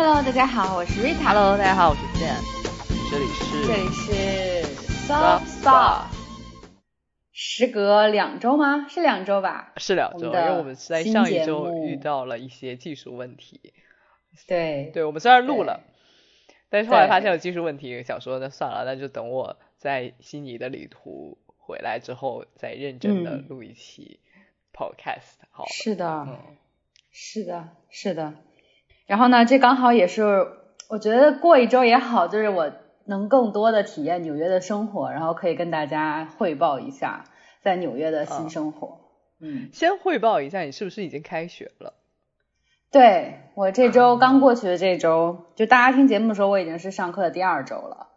Hello， 大家好，我是 Rita。Hello， 大家好，我是 Jane。这里是 s u f Star。时隔2周吗？是2周吧？是2周，因为我们在上一周遇到了一些技术问题。对，我们虽然录了，但是后来发现有技术问题，想说那算了，那就等我在悉尼的旅途回来之后再认真的录一期 podcast 好了。是的。然后呢，这刚好也是我觉得过1周也好，就是我能更多的体验纽约的生活，然后可以跟大家汇报一下在纽约的新生活。先汇报一下，你是不是已经开学了？对，我这周刚过去的这周，就大家听节目的时候，我已经是上课的第2周了。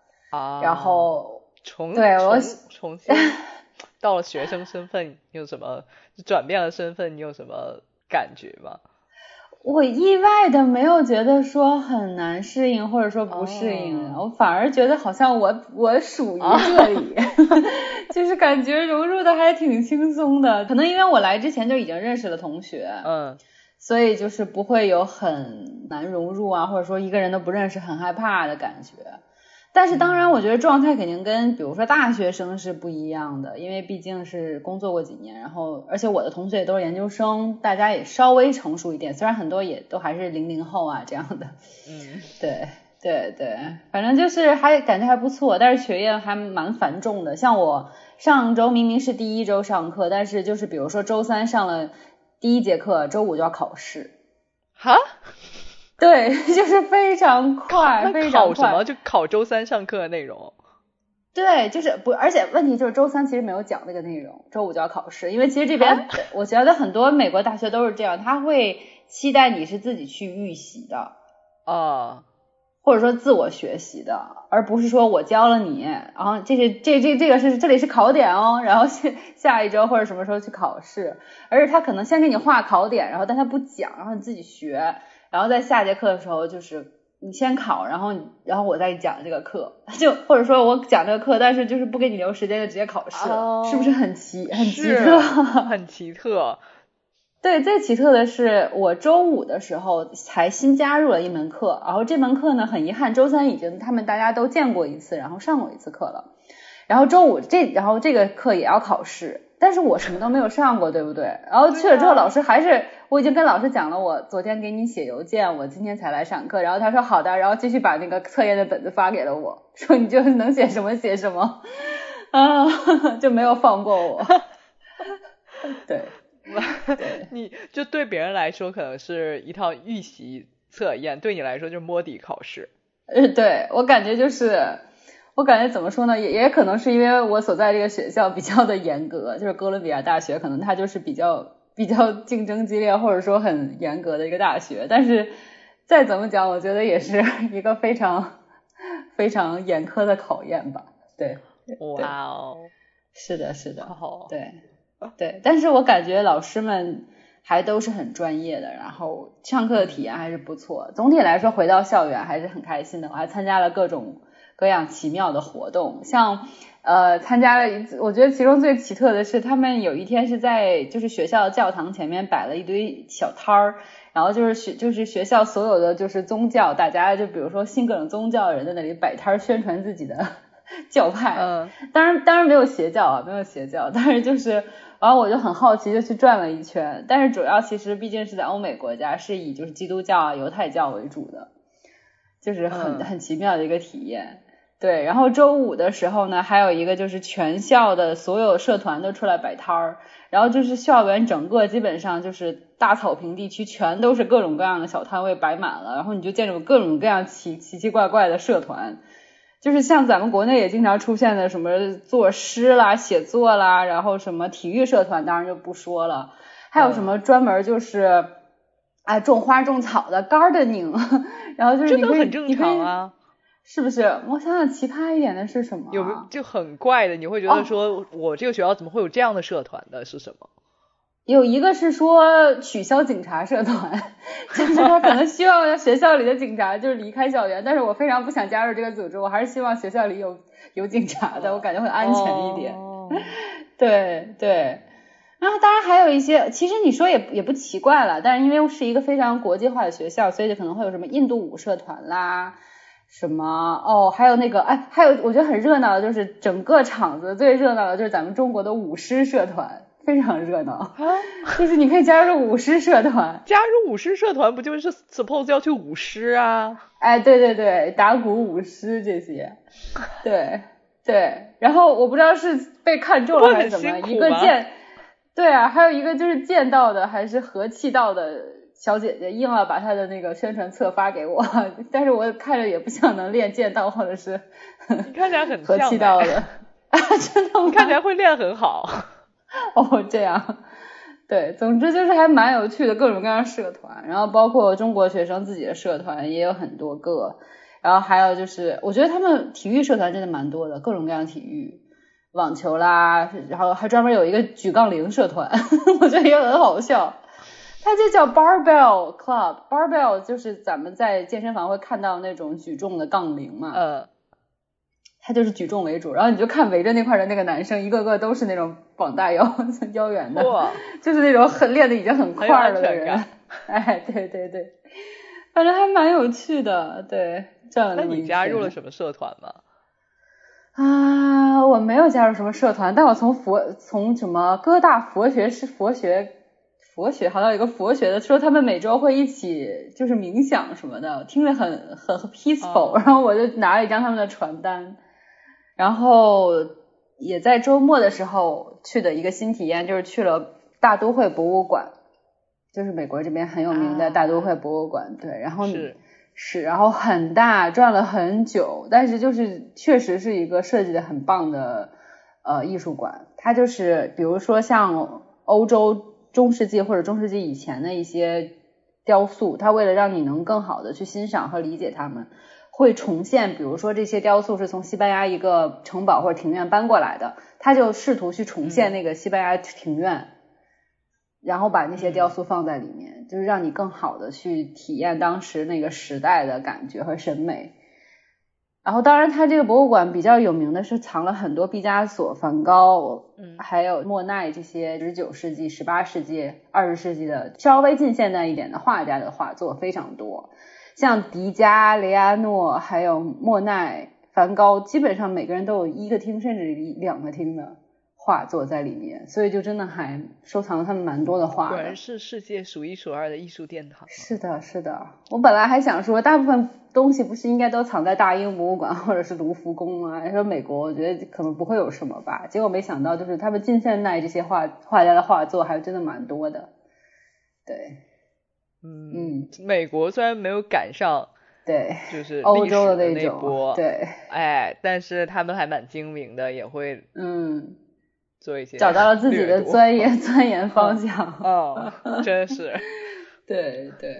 然后重新到了学生身份，你有什么转变了身份？你有什么感觉吗？我意外的没有觉得说很难适应或者说不适应，我反而觉得好像我属于这里就是感觉融入的还挺轻松的，可能因为我来之前就已经认识了同学，所以就是不会有很难融入啊，或者说一个人都不认识很害怕的感觉。但是当然我觉得状态肯定跟比如说大学生是不一样的，因为毕竟是工作过几年，然后而且我的同学也都是研究生，大家也稍微成熟一点，虽然很多也都还是00后啊这样的。对，反正就是还感觉还不错，但是学业还蛮繁重的。像我上周明明是第1周上课，但是就是比如说周3上了第1节课，周5就要考试。哈？对，就是非常快，非常快。考什么？就考周3上课的内容。对，就是不，而且问题就是周3其实没有讲那个内容，周5就要考试。因为其实这边我觉得很多美国大学都是这样，他会期待你是自己去预习的，或者说自我学习的，而不是说我教了你，然后这个是这里是考点哦，然后下一周或者什么时候去考试，而是他可能先给你画考点，然后但他不讲，然后你自己学。然后在下节课的时候，就是你先考，然后我再讲这个课，就或者说我讲这个课，但是就是不给你留时间，就直接考试了，是不是很奇特？很奇特。对，最奇特的是我周5的时候才新加入了一门课，然后这门课呢，很遗憾，周3已经他们大家都见过一次，然后上过一次课了，然后周5然后这个课也要考试。但是我什么都没有上过，对不对？然后去了之后，老师还是我已经跟老师讲了，我昨天给你写邮件，我今天才来上课。然后他说好的，然后继续把那个测验的本子发给了我，说你就能写什么写什么，就没有放过我。对，你就对别人来说可能是一套预习测验，对你来说就是摸底考试。对，我感觉怎么说呢，也可能是因为我所在这个学校比较的严格，就是哥伦比亚大学，可能它就是比较竞争激烈或者说很严格的一个大学，但是再怎么讲，我觉得也是一个非常非常严苛的考验吧。对，哇哦，是的，对，但是我感觉老师们还都是很专业的，然后上课的体验还是不错。总体来说，回到校园还是很开心的，我还参加了各样奇妙的活动，像参加了一次，我觉得其中最奇特的是他们有一天是在就是学校教堂前面摆了一堆小摊儿，然后就是学校所有的就是宗教，大家就比如说信各种宗教的人在那里摆摊宣传自己的教派，当然没有邪教啊，没有邪教，但是就是然后我就很好奇就去转了一圈，但是主要其实毕竟是在欧美国家是以就是基督教啊犹太教为主的，就是很奇妙的一个体验。对，然后周5的时候呢，还有一个就是全校的所有社团都出来摆摊儿，然后就是校园整个基本上就是大草坪地区全都是各种各样的小摊位摆满了，然后你就见着各种各样奇奇怪怪的社团，就是像咱们国内也经常出现的什么作诗啦、写作啦，然后什么体育社团当然就不说了，还有什么专门就是种花种草的 gardening， 然后就是你可以这都很正常啊。是不是？我想想奇葩一点的是什么？有没有就很怪的？你会觉得说我这个学校怎么会有这样的社团的？是什么？有一个是说取消警察社团，就是他可能希望学校里的警察就是离开校园，但是我非常不想加入这个组织，我还是希望学校里有警察的，我感觉会安全一点。对。然后当然还有一些，其实你说也不奇怪了，但是因为是一个非常国际化的学校，所以就可能会有什么印度舞社团啦，什么哦，还有那个哎，还有我觉得很热闹的就是整个场子最热闹的就是咱们中国的舞狮社团。非常热闹、啊、就是你可以加入舞狮社团，加入舞狮社团不就是 suppose 要去舞狮啊，哎对对对，打鼓舞狮这些，对对，然后我不知道是被看中了还是怎么，一个见，对啊，还有一个就是见到的还是和气道的小姐姐硬要把她的那个宣传册发给我，但是我看着也不想能练剑道或者是你看起来很像、哎、和气道的啊，真的，你看起来会练很好哦，这样，对，总之就是还蛮有趣的，各种各样社团，然后包括中国学生自己的社团也有很多个，然后还有就是我觉得他们体育社团真的蛮多的，各种各样体育，网球啦，然后还专门有一个举杠铃社团我觉得也很好笑，它就叫 Barbell Club， Barbell 就是咱们在健身房会看到那种举重的杠铃嘛，他就是举重为主，然后你就看围着那块的那个男生一个个都是那种膀大腰圆的、哦、就是那种很练的已经很快了的人，哎对对对，反正还蛮有趣的，对，这样的。那你加入了什么社团吗？啊，我没有加入什么社团，但我从什么哥大佛学是佛学好像有一个佛学的，说他们每周会一起就是冥想什么的，听着很 peaceful、哦、然后我就拿了一张他们的传单，然后也在周末的时候去的一个新体验，就是去了大都会博物馆，就是美国这边很有名的大都会博物馆、啊、对，然后是然后很大，转了很久，但是就是确实是一个设计的很棒的艺术馆，它就是比如说像欧洲中世纪或者中世纪以前的一些雕塑，它为了让你能更好的去欣赏和理解它们，会重现，比如说这些雕塑是从西班牙一个城堡或者庭院搬过来的，他就试图去重现那个西班牙庭院、嗯、然后把那些雕塑放在里面、嗯、就是让你更好的去体验当时那个时代的感觉和审美。然后当然它这个博物馆比较有名的是藏了很多毕加索、梵高、还有莫奈这些19世纪、18世纪、20世纪的稍微近现代一点的画家的画作非常多，像迪加、雷阿诺还有莫奈、梵高，基本上每个人都有一个厅甚至两个厅的画作在里面，所以就真的还收藏了他们蛮多的画的。果然是世界数一数二的艺术殿堂。是的是的，我本来还想说大部分东西不是应该都藏在大英博物馆或者是卢浮宫啊，说美国我觉得可能不会有什么吧，结果没想到就是他们近现代这些画家的画作还真的蛮多的。对，嗯，美国虽然没有赶上对就是欧洲的那波，对，哎，但是他们还蛮精明的，也会做一些找到了自己的钻研方向。哦，真是对对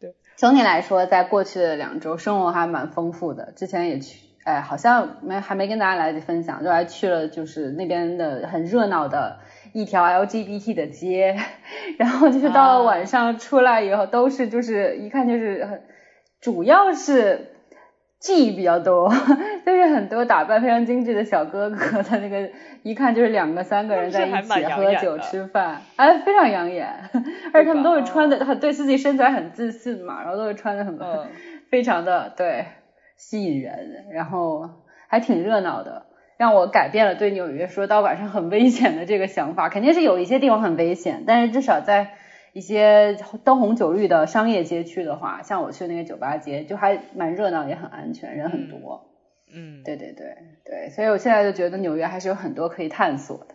对，总体来说在过去的2周生活还蛮丰富的，之前也去哎好像还没跟大家来得分享，就还去了就是那边的很热闹的一条 LGBT 的街，然后就是到了晚上出来以后、啊、都是就是一看就是很主要是 G 比较多，就是很多打扮非常精致的小哥哥，他那个一看就是2个3个人在一起喝酒吃饭，哎，非常养眼，而且他们都是穿的很对自己身材很自信嘛，然后都是穿的很、非常的对吸引人，然后还挺热闹的，让我改变了对纽约说到晚上很危险的这个想法，肯定是有一些地方很危险，但是至少在一些灯红酒绿的商业街区的话，像我去那个酒吧街就还蛮热闹也很安全，人很多。嗯，对对对对，所以我现在就觉得纽约还是有很多可以探索的。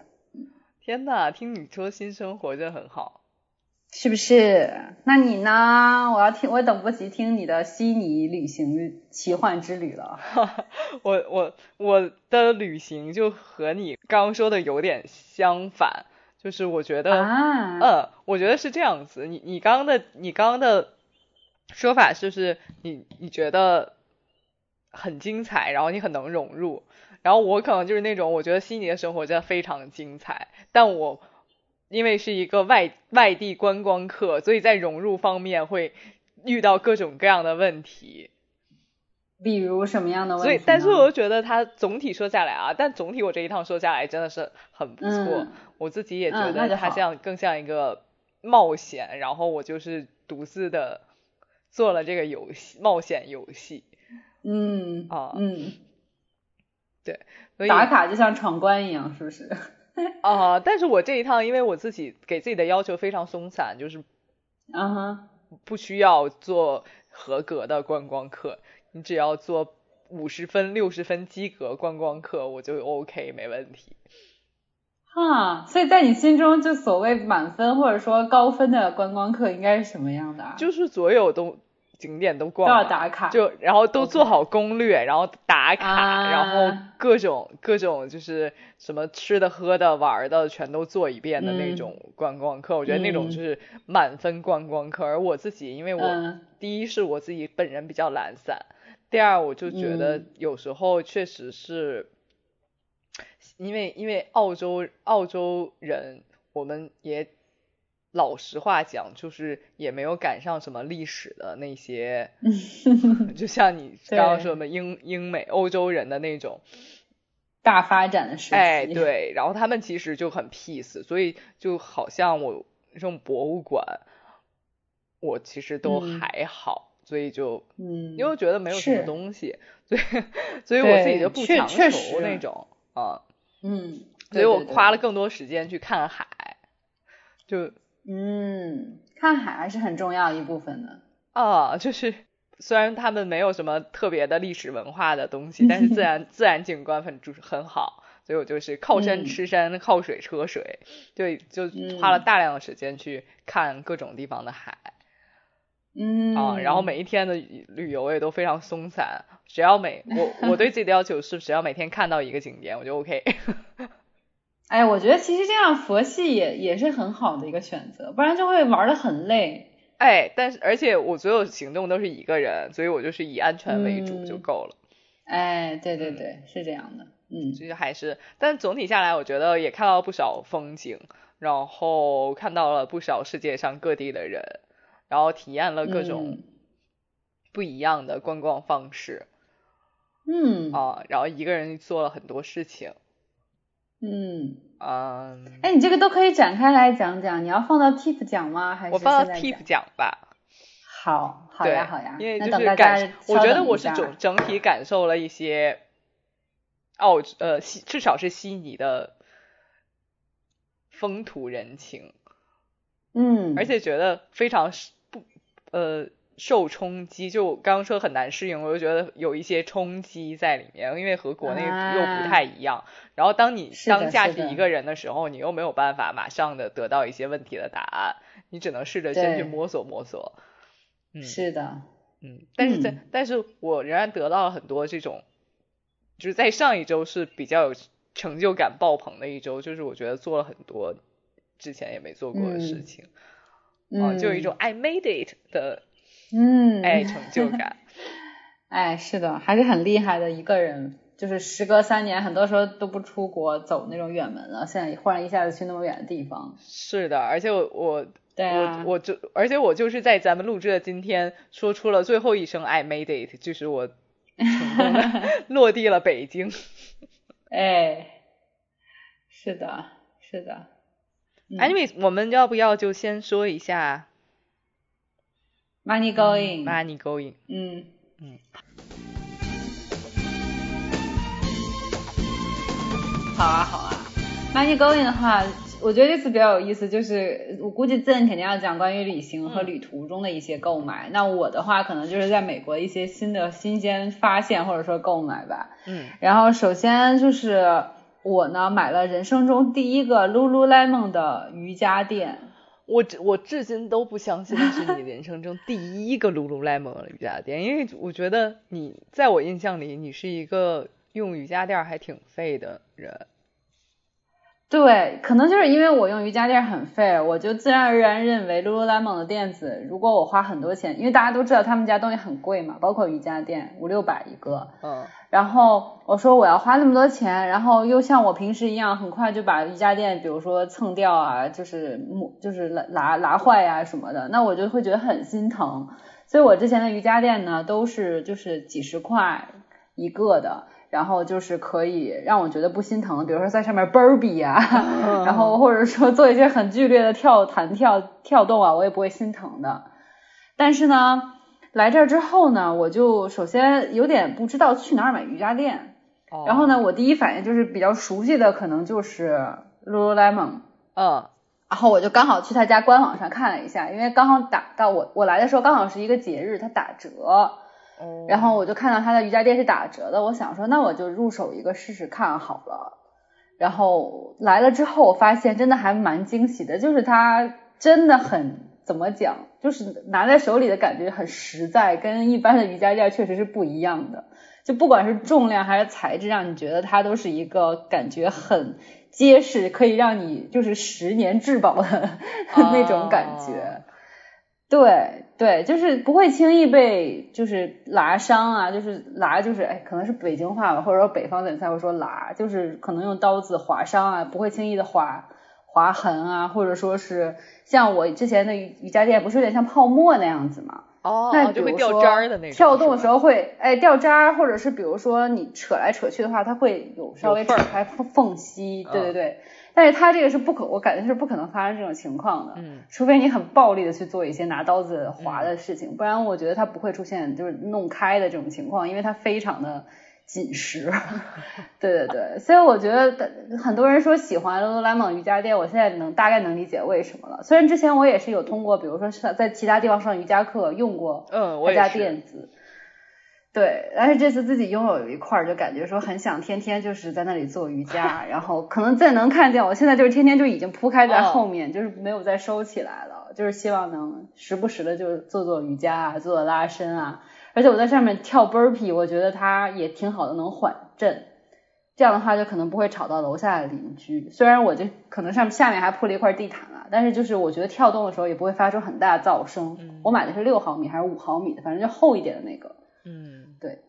天哪，听你说新生活就很好，是不是？那你呢？我也等不及听你的悉尼旅行奇幻之旅了。我的旅行就和你刚刚说的有点相反，就是我觉得，我觉得是这样子。你刚刚的说法就是你觉得很精彩，然后你很能融入。然后我可能就是那种，我觉得悉尼的生活真的非常精彩，但我因为是一个外地观光客，所以在融入方面会遇到各种各样的问题。比如什么样的问题？所以，但是我觉得他总体说下来啊，但总体我这一趟说下来真的是很不错。我自己也觉得它像更像一个冒险，然后我就是独自的做了这个游戏，冒险游戏。嗯啊嗯，对，所以打卡就像闯关一样，是不是？啊、但是我这一趟因为我自己给自己的要求非常松散，就是不需要做合格的观光客，你只要做50分、60分及格观光客，我就 OK 没问题。啊，所以在你心中，就所谓满分或者说高分的观光客应该是什么样的啊？就是所有都景点都逛了，都要打卡，就然后都做好攻略，然后打卡，然后各种就是什么吃的、喝的、玩的全都做一遍的那种观光客，我觉得那种就是满分观光客。而我自己，因为我、第一是我自己本人比较懒散，第二我就觉得有时候确实是。因为澳洲人，我们也老实话讲，就是也没有赶上什么历史的那些，就像你刚刚说的英美欧洲人的那种大发展的时期。哎，对，然后他们其实就很 peace， 所以就好像我这种博物馆，我其实都还好。所以就因为我觉得没有什么东西，所以我自己就不强求那种啊，所以我花了更多时间去看海，就看海还是很重要一部分的啊，就是虽然他们没有什么特别的历史文化的东西，但是自然景观很好，所以我就是靠山吃山，靠水喝水，对，就花了大量的时间去看各种地方的海。然后每一天的旅游也都非常松散，只要我对自己的要求是只要每天看到一个景点我就 OK。 哎，我觉得其实这样佛系也是很好的一个选择，不然就会玩得很累。哎，但是而且我所有行动都是一个人，所以我就是以安全为主就够了。哎，对对对，是这样的。就是还是，但总体下来我觉得也看到不少风景，然后看到了不少世界上各地的人，然后体验了各种不一样的观光方式，然后一个人做了很多事情，哎，你这个都可以展开来讲讲，你要放到 tip 讲吗？还是我放到 tip 讲吧？好呀，因为就是我觉得我是整体感受了一些至少是悉尼的风土人情，而且觉得非常受冲击，就我刚刚说很难适应，我就觉得有一些冲击在里面，因为和国内又不太一样，然后当你当下是一个人的时候，你又没有办法马上的得到一些问题的答案，你只能试着先去摸索。是的。但是我仍然得到了很多这种，就是在上一周是比较有成就感爆棚的一周，就是我觉得做了很多之前也没做过的事情，就有一种 I made it 的成就感。哎，是的，还是很厉害的，一个人就是时隔3年，很多时候都不出国走那种远门了，现在忽然一下子去那么远的地方。是的，而且而且我就是在咱们录制的今天说出了最后一声 I made it， 就是我成功的落地了北京。哎，是的，是的。Anyway， 我们要不要就先说一下 Money Going Money Going。 好啊 Money Going 的话，我觉得这次比较有意思，就是我估计Zen肯定要讲关于旅行和旅途中的一些购买，那我的话可能就是在美国一些新鲜发现或者说购买吧。然后首先就是我呢买了人生中第一个 Lululemon 的瑜伽垫，我至今都不相信那是你人生中第一个 Lululemon 的瑜伽垫，因为我觉得你在我印象里你是一个用瑜伽垫还挺废的人。对，可能就是因为我用瑜伽垫很废，我就自然而然认为 Lululemon 的垫子，如果我花很多钱，因为大家都知道他们家东西很贵嘛，包括瑜伽垫500-600一个，然后我说我要花那么多钱，然后又像我平时一样很快就把瑜伽垫比如说蹭掉啊，就是拉坏啊什么的，那我就会觉得很心疼，所以我之前的瑜伽垫呢都是就是几十块一个的，然后就是可以让我觉得不心疼，比如说在上面 Barbie 啊，然后或者说做一些很剧烈的跳动啊，我也不会心疼的。但是呢来这儿之后呢，我就首先有点不知道去哪儿买瑜伽垫，然后呢我第一反应就是比较熟悉的可能就是 Lululemon， 然后我就刚好去他家官网上看了一下，因为刚好打到我来的时候刚好是一个节日，他打折，然后我就看到他的瑜伽垫是打折的，我想说那我就入手一个试试看好了。然后来了之后我发现真的还蛮惊喜的，就是它真的很怎么讲，就是拿在手里的感觉很实在，跟一般的瑜伽垫确实是不一样的，就不管是重量还是材质，让你觉得它都是一个感觉很结实，可以让你就是10年质保的那种感觉。对对，就是不会轻易被就是拉伤啊，就是拉就是可能是北京话吧，或者说北方人才会说拉，就是可能用刀子划伤啊，不会轻易的划痕啊，或者说是像我之前的瑜伽垫不是有点像泡沫那样子吗？那就会掉渣的那种，跳动的时候会掉渣，或者是比如说你扯来扯去的话，它会有稍微扯开缝隙，对对对。但是它这个是我感觉是不可能发生这种情况的，除非你很暴力的去做一些拿刀子划的事情，不然我觉得它不会出现就是弄开的这种情况，因为它非常的紧实。对对对，所以我觉得很多人说喜欢 Lululemon 瑜伽垫，我现在大概能理解为什么了。虽然之前我也是有通过比如说在其他地方上瑜伽课用过瑜伽垫子，对，但是这次自己拥有一块，就感觉说很想天天就是在那里做瑜伽，然后可能再能看见我现在就是天天就已经铺开在后面，就是没有再收起来了，就是希望能时不时的就做瑜伽啊，做拉伸啊。而且我在上面跳 burpee， 我觉得它也挺好的，能缓震，这样的话就可能不会吵到楼下的邻居。虽然我就可能下面还铺了一块地毯了，但是就是我觉得跳动的时候也不会发出很大的噪声。我买的是6毫米还是5毫米的，反正就厚一点的那个。对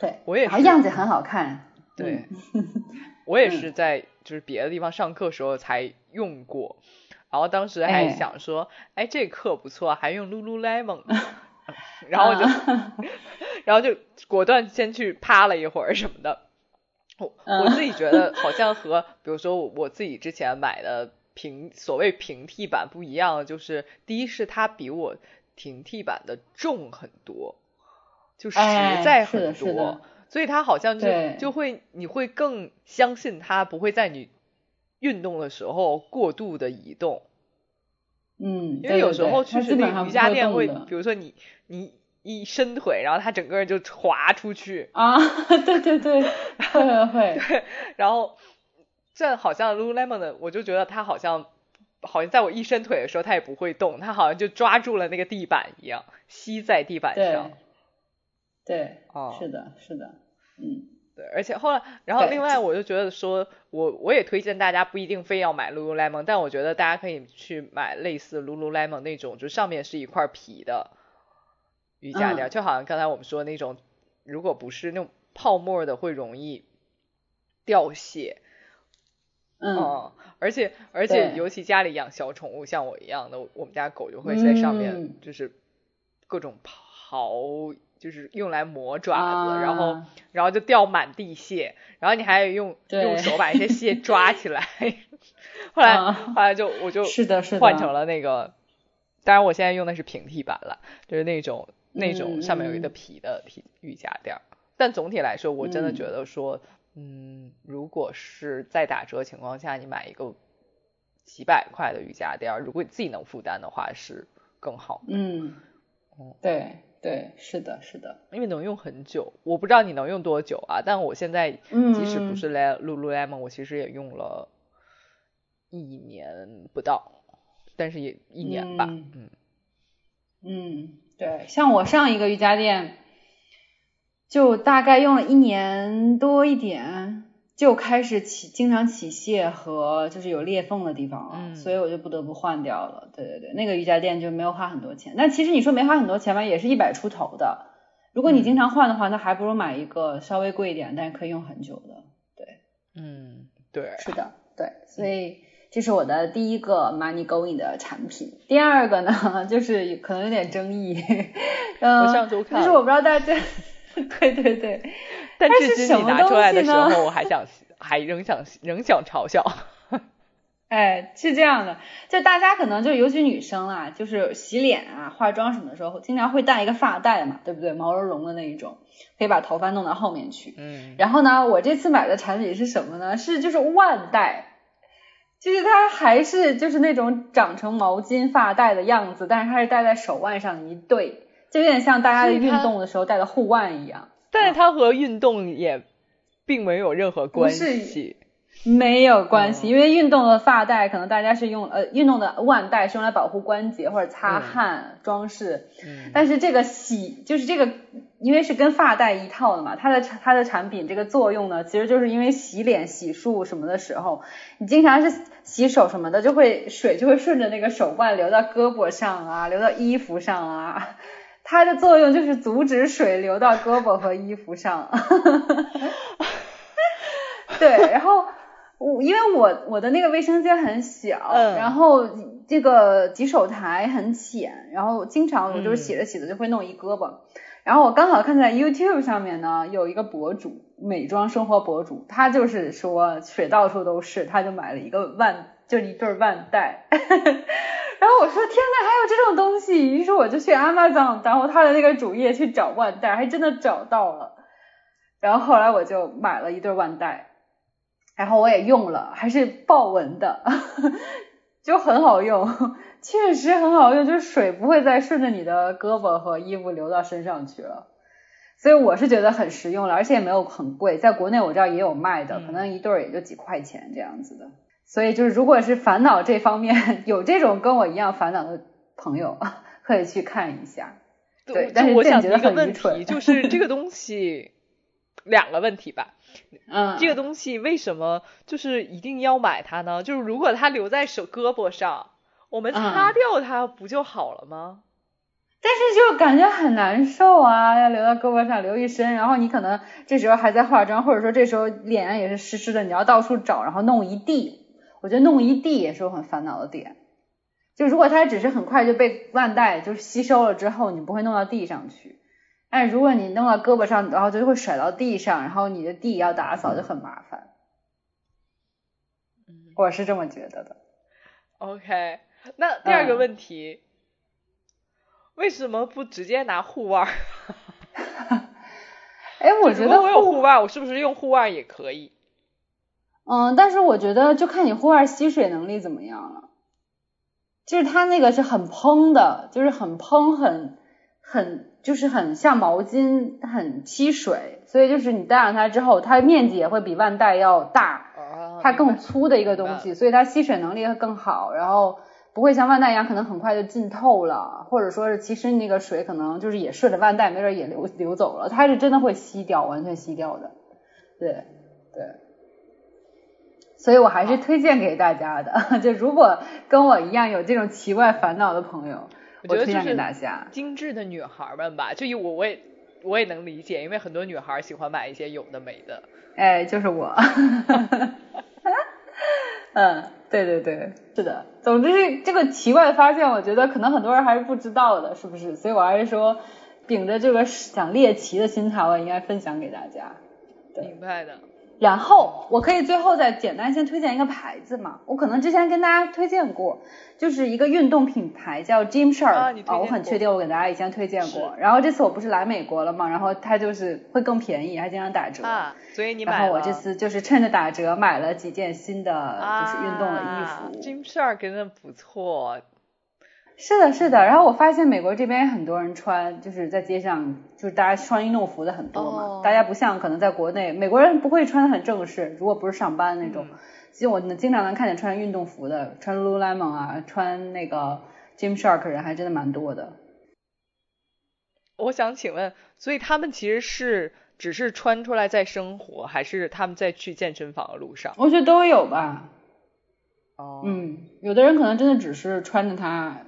对，我也是，然后样子很好看。对，我也是在就是别的地方上课的时候才用过，然后当时还想说，哎这课不错，还用 Lululemon。然后就果断先去趴了一会儿什么的。我自己觉得好像和比如说我自己之前买的所谓平替版不一样，就是第一是它比我平替版的重很多，就实在很多，所以它好像就会你会更相信它不会在你运动的时候过度的移动。因为有时候其实那瑜伽垫会，比如说你一伸腿，然后他整个人就滑出去啊，对对对，会对。然后这好像 Lululemon 的，我就觉得他好像在我一伸腿的时候他也不会动，他好像就抓住了那个地板一样，吸在地板上。对，是的是的，对。而且后来，然后另外我就觉得说，我也推荐大家不一定非要买 Lululemon， 但我觉得大家可以去买类似 Lululemon 那种，就上面是一块皮的瑜伽垫，就好像刚才我们说那种，如果不是那种泡沫的会容易掉屑。而且尤其家里养小宠物，像我一样的，我们家狗就会在上面就是各种刨，就是用来磨爪子，然后就掉满地屑，然后你还用手把一些屑抓起来。后来我就换成了那个，当然我现在用的是平替版了，就是那种上面有一个皮的瑜伽垫。但总体来说，我真的觉得说，如果是在打折情况下，你买一个几百块的瑜伽垫，如果你自己能负担的话，是更好的。对。对，是的是的，因为能用很久，我不知道你能用多久啊，但我现在即使不是 Lululemon， 我其实也用了1年不到，但是也1年吧。对，像我上一个瑜伽垫就大概用了1年多一点，就开始经常起屑和就是有裂缝的地方了，所以我就不得不换掉了。对对对，那个瑜伽垫就没有花很多钱，但其实你说没花很多钱吧，也是100出头的。如果你经常换的话，那还不如买一个稍微贵一点，但是可以用很久的。对，对，是的，对，所以这是我的第一个 Money Going 的产品。第二个呢，就是可能有点争议，我上周看了，就是我不知道大家，对对对。但至今你拿出来的时候，我还仍想嘲笑。哎，是这样的，就大家可能就尤其女生啊，就是洗脸啊、化妆什么的时候，经常会带一个发带嘛，对不对？毛茸茸的那一种，可以把头发弄到后面去。嗯。然后呢，我这次买的产品是什么呢？是就是腕带，就是它还是就是那种长成毛巾发带的样子，但是它是戴在手腕上一对，就有点像大家运动的时候戴的护腕一样。但是它和运动也并没有任何关系。没有关系，因为运动的发带可能大家是用运动的腕带是用来保护关节或者擦汗装饰，但是这个因为是跟发带一套的嘛，它的产品这个作用呢，其实就是因为洗脸洗漱什么的时候，你经常是洗手什么的，水就会顺着那个手腕流到胳膊上啊，流到衣服上啊，它的作用就是阻止水流到胳膊和衣服上。对，然后因为我的那个卫生间很小，然后这个洗手台很浅，然后经常我就是洗着洗着就会弄一胳膊，然后我刚好看在 YouTube 上面呢，有一个博主，美妆生活博主，他就是说水到处都是，他就买了一对腕带。然后我说天哪，还有这种东西，于是我就去 Amazon， 然后他的那个主页去找腕带，还真的找到了，然后后来我就买了一对腕带，然后我也用了，还是豹纹的，就很好用，确实很好用，就是水不会再顺着你的胳膊和衣服流到身上去了，所以我是觉得很实用了，而且也没有很贵，在国内我知道也有卖的，可能一对也就几块钱这样子的，所以就是如果是烦恼这方面，有这种跟我一样烦恼的朋友，可以去看一下。对，但是我想提一个问题，就是这个东西两个问题吧。这个东西为什么就是一定要买它呢？就是如果它留在胳膊上，我们擦掉它不就好了吗？但是就感觉很难受啊，要留到胳膊上留一身，然后你可能这时候还在化妆，或者说这时候脸也是湿湿的，你要到处找，然后弄一地。我觉得弄一地也是我很烦恼的点，就如果它只是很快就被腕带就是吸收了之后，你不会弄到地上去，但如果你弄到胳膊上，然后就会甩到地上，然后你的地要打扫就很麻烦。我是这么觉得的。 OK， 那第二个问题，为什么不直接拿护腕？哎，我觉得如果我有护腕，我是不是用护腕也可以？但是我觉得就看你护腕吸水能力怎么样了，就是它那个是很蓬的，就是很蓬，很就是很像毛巾，很吸水，所以就是你戴上它之后，它面积也会比腕带要大，它更粗的一个东西，所以它吸水能力会更好，然后不会像腕带一样可能很快就浸透了，或者说是其实那个水可能就是也顺着腕带没准也流走了，它是真的会吸掉，完全吸掉的。对对，所以我还是推荐给大家的，就如果跟我一样有这种奇怪烦恼的朋友，我觉得就是精致的女孩们吧，就我也能理解，因为很多女孩喜欢买一些有的没的。哎，就是我。对对对，是的。总之是这个奇怪的发现，我觉得可能很多人还是不知道的，是不是？所以我还是说，秉着这个想猎奇的心态，我应该分享给大家。明白的。然后我可以最后再简单先推荐一个牌子嘛，我可能之前跟大家推荐过，就是一个运动品牌叫 Gymshark， 我很确定我给大家以前推荐过，然后这次我不是来美国了嘛，然后它就是会更便宜，还经常打折所以你买了，然后我这次就是趁着打折买了几件新的就是运动的衣服。Gymshark 真的不错。是的是的，然后我发现美国这边很多人穿，就是在街上就是大家穿运动服的很多嘛，大家不像可能在国内美国人不会穿的很正式，如果不是上班那种，其实我经常能看见穿运动服的，穿 Lululemon 啊，穿那个 Gymshark 人还真的蛮多的。我想请问，所以他们其实是只是穿出来在生活，还是他们在去健身房的路上？我觉得都有吧。有的人可能真的只是穿着它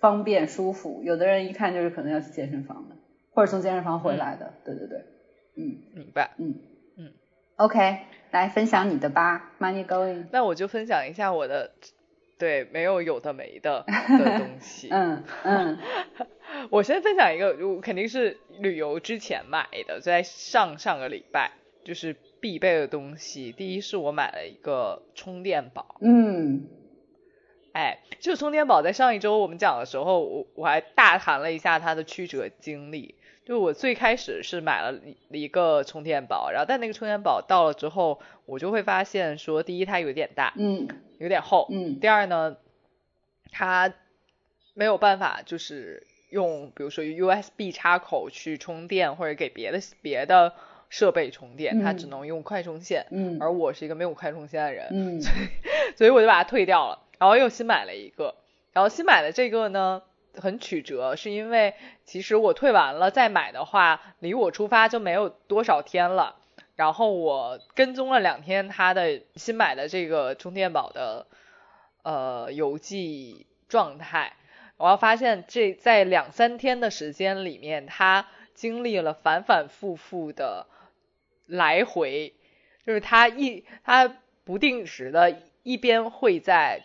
方便舒服，有的人一看就是可能要去健身房的，或者从健身房回来的。对对对，明白。OK， 来分享你的吧。Money going。那我就分享一下我的对，没有有的没的的东西。嗯嗯，我先分享一个，我肯定是旅游之前买的，在上个礼拜就是必备的东西。第一是我买了一个充电宝。嗯，哎，这个充电宝在上一周我们讲的时候，我还大谈了一下它的曲折经历。就我最开始是买了一个充电宝，然后但那个充电宝到了之后，我就会发现说，第一它有点大，嗯，有点厚，嗯，第二呢，它没有办法就是用比如说 USB 插口去充电，或者给别的设备充电，它只能用快充线，嗯，而我是一个没有快充线的人，嗯，所以我就把它退掉了，然后又新买了一个，然后新买的这个呢很曲折，是因为其实我退完了再买的话离我出发就没有多少天了，然后我跟踪了2天他的新买的这个充电宝的邮寄状态，然后发现这在2-3天的时间里面，他经历了反反复复的来回，就是他不定时的一边会在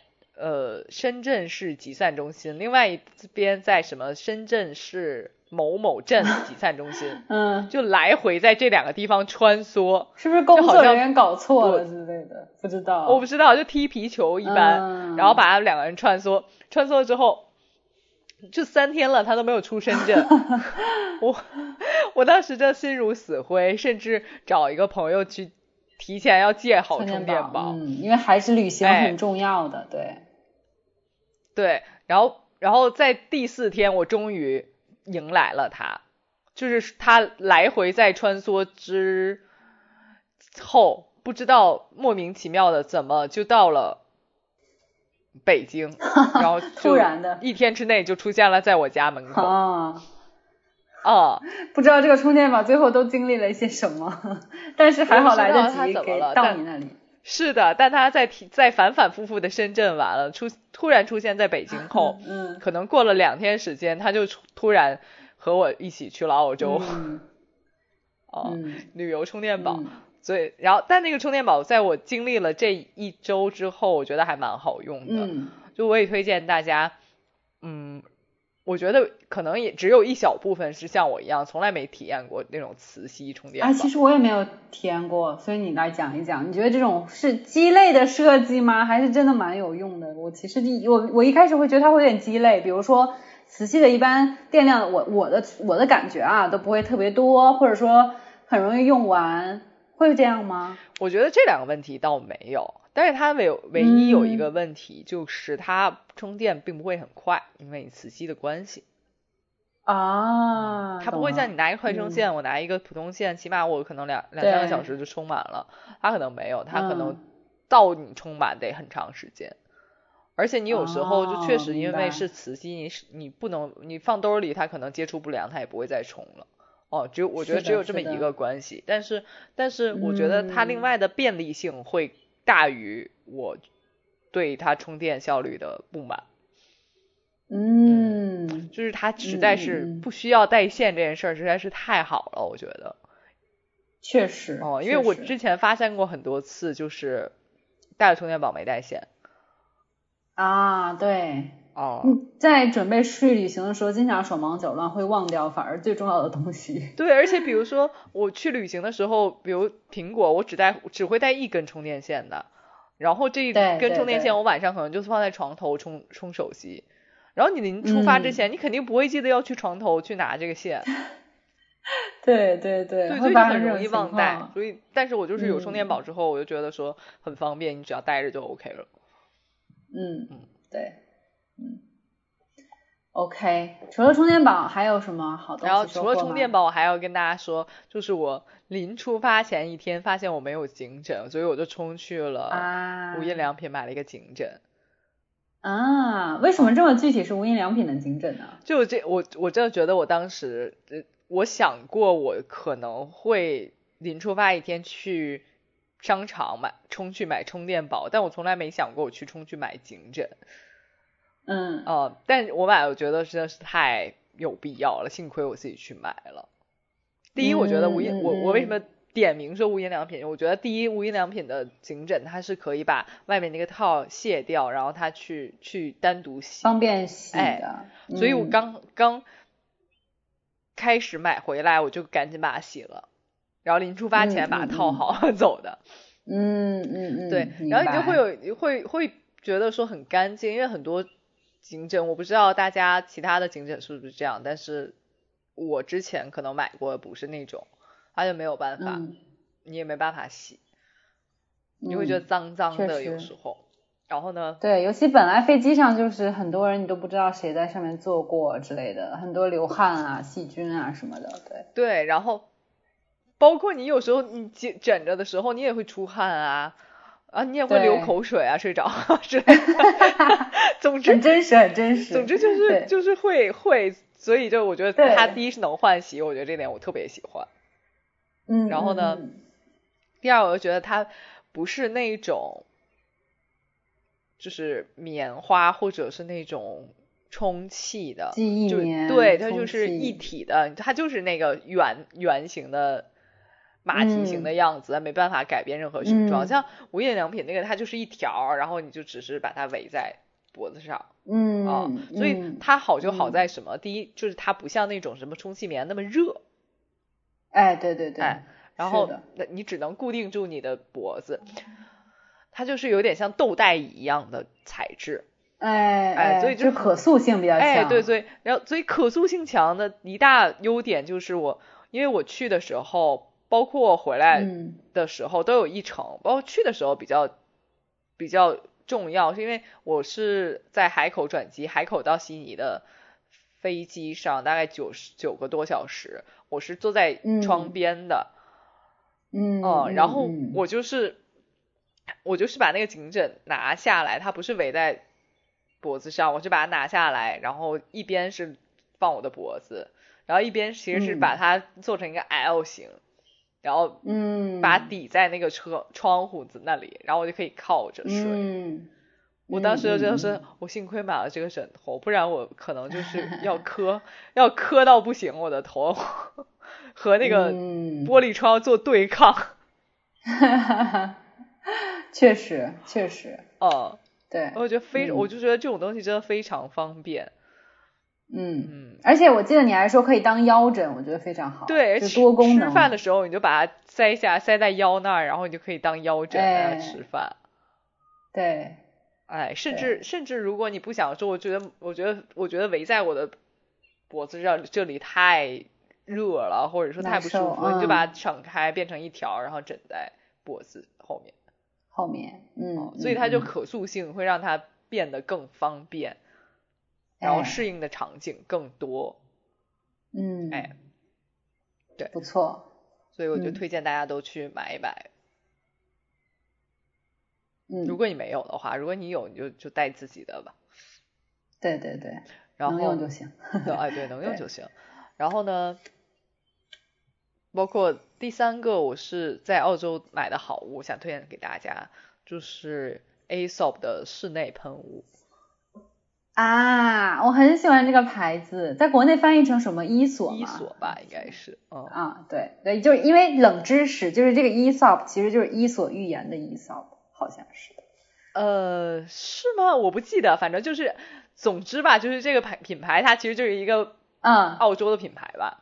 深圳市集散中心，另外一边在什么深圳市某某镇集散中心，嗯，就来回在这2个地方穿梭，是不是工作人员搞错了之类的？不知道，我不知道，就踢皮球一般，嗯，然后把他2个人穿梭之后，就3天了，他都没有出深圳，我当时就心如死灰，甚至找一个朋友去提前要借好充电宝，嗯，因为还是旅行很重要的，哎，对。对，然后在第4天我终于迎来了他，就是他来回在穿梭之后，不知道莫名其妙的怎么就到了北京，然后突然的1天之内就出现了在我家门口。啊啊，不知道这个充电宝最后都经历了一些什么，但是还好来得及给到你那里。是的，但他在反反复复的深圳完了，突然出现在北京后，嗯，可能过了2天时间，他就突然和我一起去了澳洲。嗯，哦，嗯，旅游充电宝，嗯，所以然后但那个充电宝在我经历了这1周之后，我觉得还蛮好用的，嗯，就我也推荐大家，嗯，我觉得可能也只有一小部分是像我一样从来没体验过那种磁吸充电宝。啊，其实我也没有体验过，所以你来讲一讲，你觉得这种是鸡肋的设计吗？还是真的蛮有用的？我其实我一开始会觉得它会有点鸡肋，比如说磁吸的一般电量，我的感觉啊都不会特别多，或者说很容易用完，会这样吗？我觉得这2个问题倒没有。但是它唯一有一个问题，就是它充电并不会很快，因为你磁吸的关系啊，它不会像你拿一个快充线，我拿一个普通线，起码我可能2-3个小时就充满了，它可能没有，它可能到你充满得很长时间，而且你有时候就确实因为是磁吸，你不能你放兜里，它可能接触不良，它也不会再充了。哦，我觉得只有这么一个关系，但是我觉得它另外的便利性会大于我对它充电效率的不满。 嗯，就是它实在是不需要带线这件事儿实在是太好了，我觉得确实。哦，因为我之前发现过很多次，就是带了充电宝没带线啊。对，哦，在准备去旅行的时候经常手忙脚乱，会忘掉反而最重要的东西。对，而且比如说我去旅行的时候，比如苹果我只会带1根充电线的，然后这一根充电线我晚上可能就是放在床头充手机，然后你临出发之前，你肯定不会记得要去床头去拿这个线。对对对，所以就很容易忘带。所以但是我就是有充电宝之后，我就觉得说很方便，你只要带着就 OK 了。嗯嗯，对。嗯 ，OK， 除了充电宝还有什么好东西？然后除了充电宝，我还要跟大家说，就是我临出发前1天发现我没有颈枕，所以我就冲去了无印良品买了一个颈枕。啊，为什么这么具体是无印良品的颈枕呢？就我真的觉得我当时，我想过我可能会临出发1天去商场冲去买充电宝，但我从来没想过我去冲去买颈枕。嗯，哦，但我买我觉得真的是太有必要了，幸亏我自己去买了。第一，我觉得无印，我为什么点名说无印良品，我觉得第一，无印良品的颈枕它是可以把外面那个套卸掉，然后它去单独洗，方便洗的、哎嗯、所以我刚开始买回来我就赶紧把它洗了，然后临出发前把它套好走的。嗯嗯嗯，对，然后你就会觉得说很干净，因为很多颈枕，我不知道大家其他的颈枕是不是这样，但是我之前可能买过的不是那种，它就没有办法、嗯、你也没办法洗、嗯、你会觉得脏脏的有时候。然后呢，对，尤其本来飞机上就是很多人你都不知道谁在上面坐过之类的，很多流汗啊细菌啊什么的。对对，然后包括你有时候你枕着的时候你也会出汗啊，啊你也会流口水啊，睡着啊之类的。总之很真实很真实，总之就是会，所以就我觉得它第一是能换洗，我觉得这点我特别喜欢。嗯，然后呢、嗯、第二我就觉得它不是那种就是棉花或者是那种充气的记忆棉，对，它就是一体的，它就是那个圆形的马蹄形的样子、嗯、没办法改变任何形状、嗯、像无印良品那个它就是一条，然后你就只是把它围在脖子上。嗯、哦、所以它好就好在什么、嗯、第一就是它不像那种什么充气棉那么热，哎，对对对、哎、然后你只能固定住你的脖子，它就是有点像豆袋椅一样的材质，哎哎，所以就可塑性比较强，哎，对，所以可塑性强的一大优点就是因为我去的时候，包括回来的时候都有一程，包括去的时候比较重要，是因为我是在海口转机，海口到悉尼的飞机上大概9个多小时，我是坐在窗边的，嗯，然后我就是把那个颈枕拿下来，它不是围在脖子上，我就把它拿下来，然后一边是放我的脖子，然后一边其实是把它做成一个 L 型，然后把它抵在那个窗户子那里，然后我就可以靠着睡。我当时就是我幸亏买了这个枕头，不然我可能就是要磕到不行，我的头和那个玻璃窗做对抗。确实确实，对，我觉得我就觉得这种东西真的非常方便。而且我记得你还说可以当腰枕，我觉得非常好，对，就多功能，吃饭的时候你就把它塞在腰那儿，然后你就可以当腰枕来吃饭。对，哎，甚至如果你不想说，我觉得围在我的脖子上这里太热了，或者说太不舒服，你就把它敞开变成一条，然后枕在脖子后面，所以它就可塑性会让它变得更方便，然后适应的场景更多。哎，对，不错，所以我就推荐大家都去买一买。如果你没有的话，如果你有你就带自己的吧。对对对，然后能用就行。对，哎，对，能用就行。然后呢，包括第三个我是在澳洲买的好物，想推荐给大家，就是 Aesop 的室内喷雾。啊，我很喜欢这个牌子，在国内翻译成什么伊索吧，应该是。啊，对对，就是因为冷知识，就是这个 Aesop 其实就是伊索寓言的 Aesop。好像是的，是吗？我不记得，反正就是，总之吧，就是这个品牌它其实就是一个澳洲的品牌吧。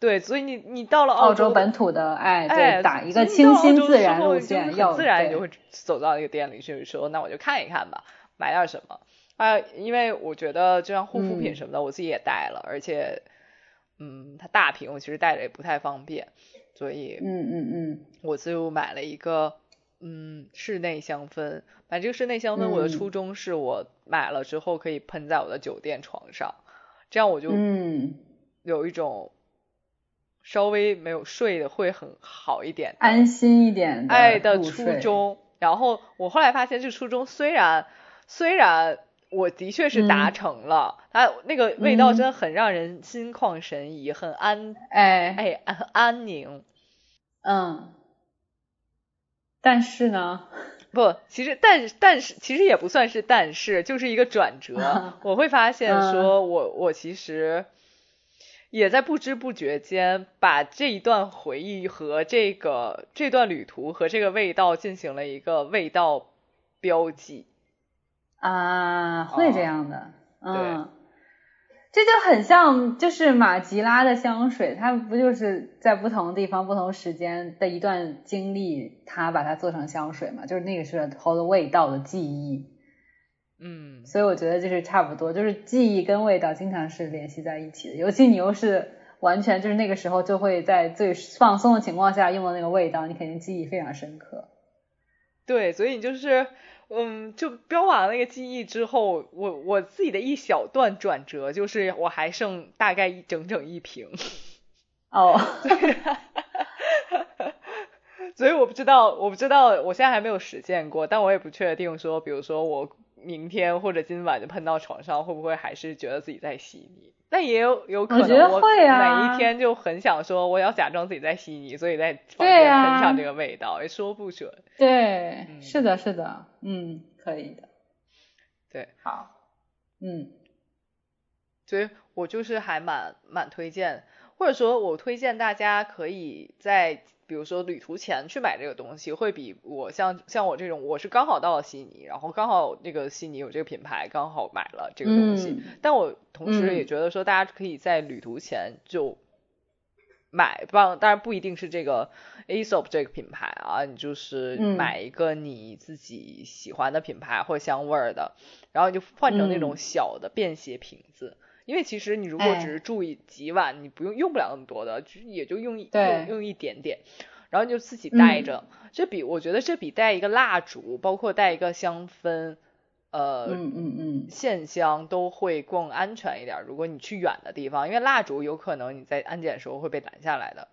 对，所以你到了澳洲本土的，哎，对，哎，打一个清新自然路线，要自然你就会走到那个店里去说，那我就看一看吧，买点什么啊？因为我觉得就像护肤品什么的，我自己也带了，而且，它大瓶我其实带着也不太方便，所以，我就买了一个。室内香氛，买这个室内香氛，我的初衷是我买了之后可以喷在我的酒店床上，这样我就有一种稍微没有睡的会很好一点，安心一点的爱的初衷。然后我后来发现这初衷虽然我的确是达成了，它那个味道真的很让人心旷神怡，很安宁。但是呢，不，其实但是其实也不算是，但是就是一个转折。我会发现说我其实也在不知不觉间把这一段回忆和这段旅途和这个味道进行了一个味道标记啊，会这样的、哦、嗯，这就很像就是马吉拉的香水，它不就是在不同地方不同时间的一段经历，它把它做成香水嘛，就是那个是好多味道的记忆。嗯，所以我觉得就是差不多，就是记忆跟味道经常是联系在一起的，尤其你又是完全就是那个时候就会在最放松的情况下用的那个味道，你肯定记忆非常深刻。对，所以你就是就标完那个记忆之后，我自己的一小段转折就是我还剩大概整一瓶。哦、oh. 所以我不知道我现在还没有实践过，但我也不确定说比如说我明天或者今晚就喷到床上会不会还是觉得自己在悉尼，但也有可能我觉得会啊，每一天就很想说我要假装自己在悉尼，所以在房间喷上这个味道、啊、也说不准。对、嗯、是的是的，嗯，可以的。对，好，嗯，所以我就是还蛮推荐，或者说我推荐大家可以在比如说旅途前去买这个东西，会比我像我这种，我是刚好到了悉尼，然后刚好那个悉尼有这个品牌，刚好买了这个东西、嗯、但我同时也觉得说大家可以在旅途前就买、嗯、当然不一定是这个 Aesop 这个品牌啊，你就是买一个你自己喜欢的品牌或香味儿的，然后就换成那种小的便携瓶子、嗯，因为其实你如果只是住几晚、哎、你不用不了那么多的，也就用一点点，然后你就自己带着、嗯、我觉得这比带一个蜡烛包括带一个香氛线香都会更安全一点，如果你去远的地方，因为蜡烛有可能你在安检的时候会被拦下来的。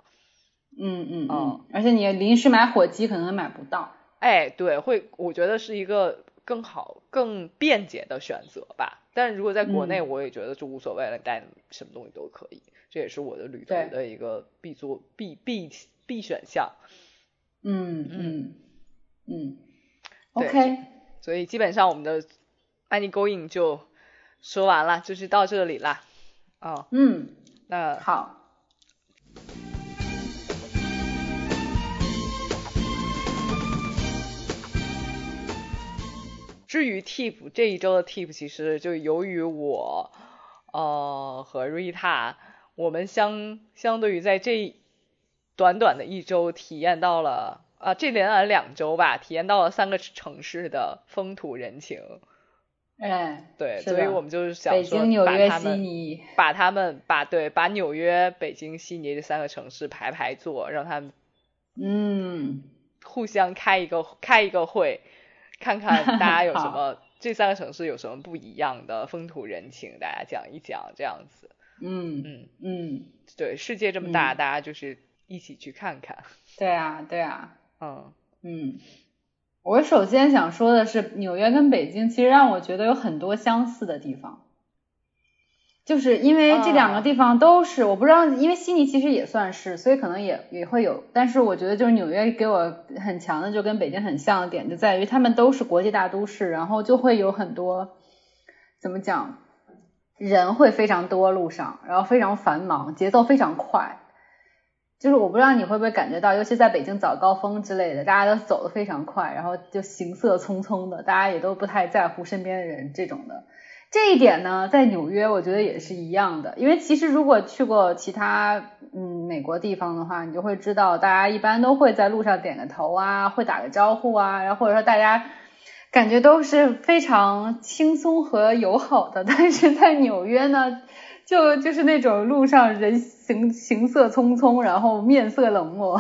而且你临时买火机可能买不到。哎，对，我觉得是一个更好更便捷的选择吧，但如果在国内我也觉得就无所谓了、嗯、带什么东西都可以，这也是我的旅途的一个必选项。OK， 所以基本上我们的 Any Going 就说完了，就是到这里啦。哦，嗯，那好，至于 tip， 这一周的 tip 其实就由于我和 Rita 我们相对于在这短短的一周体验到了这连来2周吧，体验到了3个城市的风土人情。嗯，对，所以我们就是想说把纽约、北京、悉尼这3个城市排座，让他们互相开一个会。看看大家有什么这3个城市有什么不一样的风土人情，大家讲一讲这样子。对，世界这么大、大家就是一起去看看。对啊对啊，我首先想说的是纽约跟北京其实让我觉得有很多相似的地方，就是因为这2个地方都是、我不知道，因为悉尼其实也算是，所以可能也会有，但是我觉得就是纽约给我很强的就跟北京很像的点就在于他们都是国际大都市，然后就会有很多怎么讲，人会非常多路上，然后非常繁忙，节奏非常快，就是我不知道你会不会感觉到，尤其在北京早高峰之类的，大家都走得非常快，然后就行色匆匆的，大家也都不太在乎身边的人这种的。这一点呢在纽约我觉得也是一样的，因为其实如果去过其他美国地方的话，你就会知道大家一般都会在路上点个头啊，会打个招呼啊，然后或者说大家感觉都是非常轻松和友好的，但是在纽约呢就是那种路上人行色匆匆，然后面色冷漠，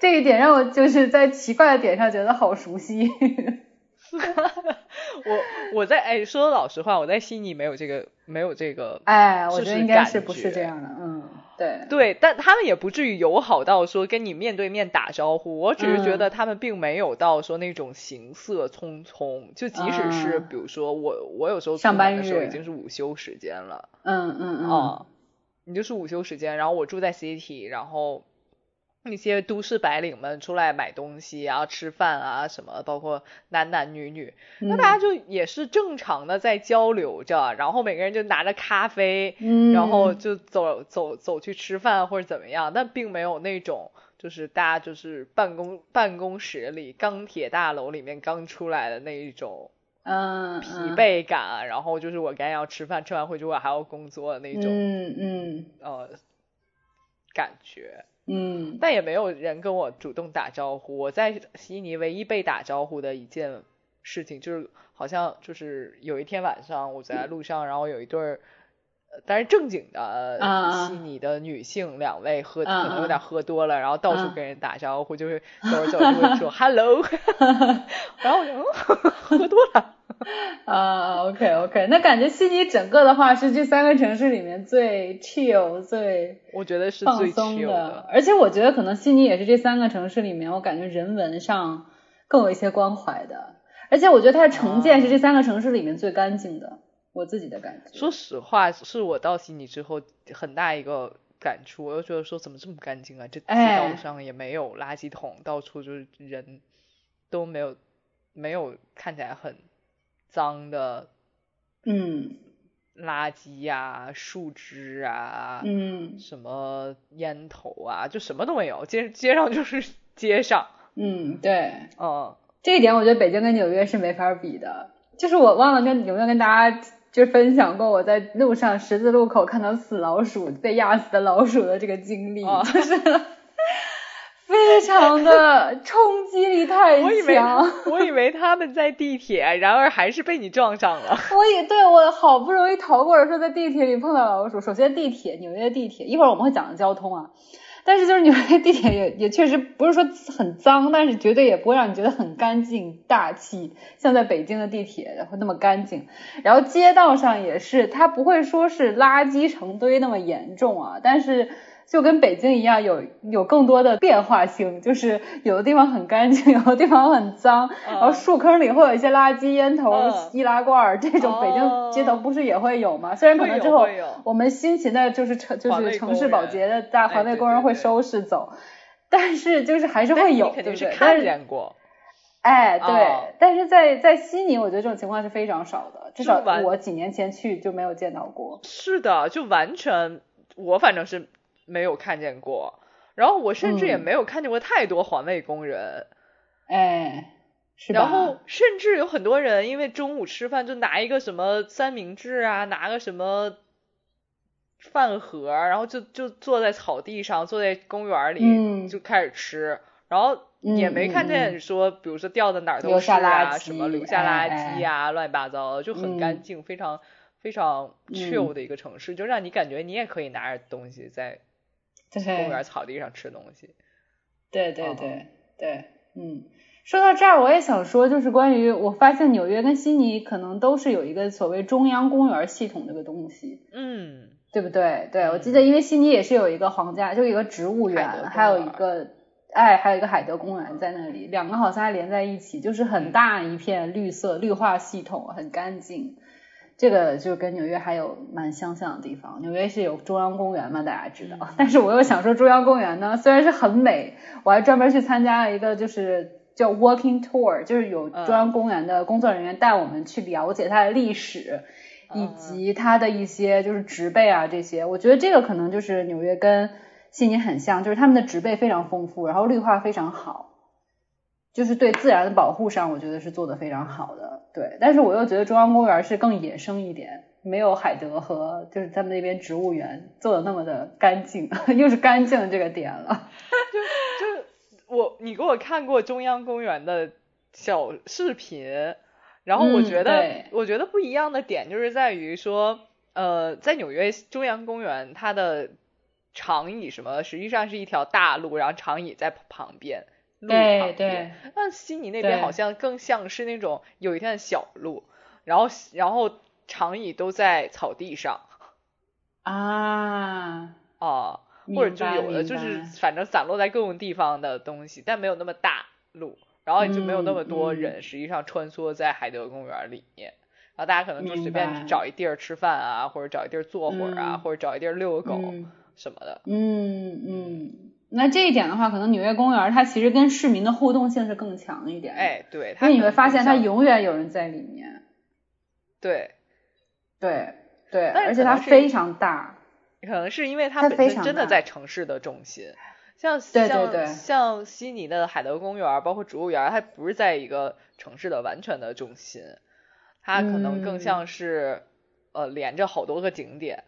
这一点让我就是在奇怪的点上觉得好熟悉。我在说老实话，我在悉尼没有这个我觉得应该是不是这样的。对，但他们也不至于友好到说跟你面对面打招呼，我只是觉得他们并没有到说那种行色匆匆，就即使是比如说我有时候上班的时候已经是午休时间了，你就是午休时间，然后我住在 City， 然后一些都市白领们出来买东西啊吃饭啊什么，包括男女女，那大家就也是正常的在交流着，然后每个人就拿着咖啡，然后就走去吃饭或者怎么样，但并没有那种就是大家就是办公室里钢铁大楼里面刚出来的那一种疲惫感啊，然后就是我该要吃饭，吃完回去我还要工作的那种感觉。但也没有人跟我主动打招呼。我在悉尼唯一被打招呼的一件事情，就是好像就是有一天晚上我在路上，然后有一对但是正经的悉尼的女性两位可能有点喝多了，然后到处跟人打招呼，就是走着走着就会说 hello， 然后我就喝多了。OK， 那感觉悉尼整个的话是这三个城市里面最 chill 最我觉得是最 chill 的，而且我觉得可能悉尼也是这三个城市里面我感觉人文上更有一些关怀的，而且我觉得它的城建是这三个城市里面最干净的，我自己的感觉。说实话是我到悉尼之后很大一个感触，我就觉得说怎么这么干净啊，这街道上也没有垃圾桶，到处就是人都没有看起来很脏的垃圾啊树枝啊什么烟头啊，就什么都没有，街上就是街上。对，这一点我觉得北京跟纽约是没法比的。就是我忘了有没有跟大家就分享过我在路上十字路口看到死老鼠被压死的老鼠的这个经历，就是非常的冲击力太强。我以为他们在地铁，然而还是被你撞上了。我好不容易逃过了说在地铁里碰到老鼠。首先地铁，纽约地铁，一会儿我们会讲交通啊，但是就是纽约地铁也确实不是说很脏，但是绝对也不会让你觉得很干净大气，像在北京的地铁会那么干净。然后街道上也是，它不会说是垃圾成堆那么严重啊，但是就跟北京一样有更多的变化性，就是有的地方很干净，有的地方很脏，然后树坑里会有一些垃圾烟头易拉罐，这种北京街头不是也会有吗？虽然可能之后我们新奇的就是城市保洁的大环卫工人会收拾走，但是就是还是会有，对不对？肯定是看见过。哎，对，但是在悉尼，我觉得这种情况是非常少的，至少我几年前去就没有见到过。是的，就完全，我反正是没有看见过，然后我甚至也没有看见过太多环卫工人，哎，是吧？然后甚至有很多人因为中午吃饭就拿一个什么三明治啊，拿个什么饭盒，然后就坐在草地上，坐在公园里就开始吃，然后也没看见说比如说掉的哪儿都是啊，什么留下垃圾啊，乱七八糟的，就很干净，非常非常 chill 的一个城市，就让你感觉你也可以拿着东西在公园草地上吃东西。对对对对，说到这儿我也想说，就是关于我发现纽约跟悉尼可能都是有一个所谓中央公园系统这个东西，对不对？对，我记得因为悉尼也是有一个皇家，就一个植物园，还有一个海德公园在那里，两个好像还连在一起，就是很大一片绿色，绿化系统很干净。这个就跟纽约还有蛮相像的地方，纽约是有中央公园嘛，大家知道，但是我又想说中央公园呢虽然是很美，我还专门去参加了一个就是叫 walking tour， 就是有中央公园的工作人员带我们去了解它的历史，以及它的一些就是植被啊这些。我觉得这个可能就是纽约跟悉尼很像，就是他们的植被非常丰富，然后绿化非常好，就是对自然的保护上我觉得是做得非常好的。对，但是我又觉得中央公园是更野生一点，没有海德和就是他们那边植物园做得那么的干净，又是干净这个点了。就你给我看过中央公园的小视频，然后我觉得不一样的点就是在于说在纽约中央公园它的长椅什么实际上是一条大路，然后长椅在旁边，对，但悉尼那边好像更像是那种有一条小路，然后长椅都在草地上啊，或者就有的就是反正散落在各种地方的东西，但没有那么大路，然后也就没有那么多人实际上穿梭在海德公园里面，然后大家可能就随便找一地儿吃饭啊，或者找一地儿坐会儿啊，或者找一地儿遛狗什么的。那这一点的话，可能纽约公园它其实跟市民的互动性是更强一点。哎，对，因为你会发现它永远有人在里面。对，对对，而且它非常大。可能是因为它本身真的在城市的中心，像悉尼的海德公园，包括植物园，它不是在一个城市的完全的中心，它可能更像是连着好多个景点。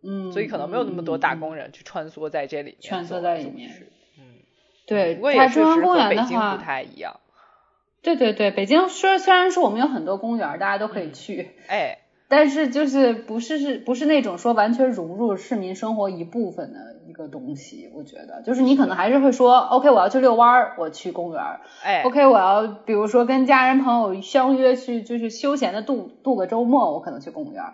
嗯，所以可能没有那么多打工人去穿梭在这里面，穿梭在里面。嗯，对，不过也是和北京不太一样。对对对，北京虽然说我们有很多公园，大家都可以去，哎，但是就是不是那种说完全融入市民生活一部分的一个东西。我觉得就是你可能还是会说 OK 我要去遛弯，我去公园，哎 OK 我要比如说跟家人朋友相约去就是休闲的度个周末，我可能去公园。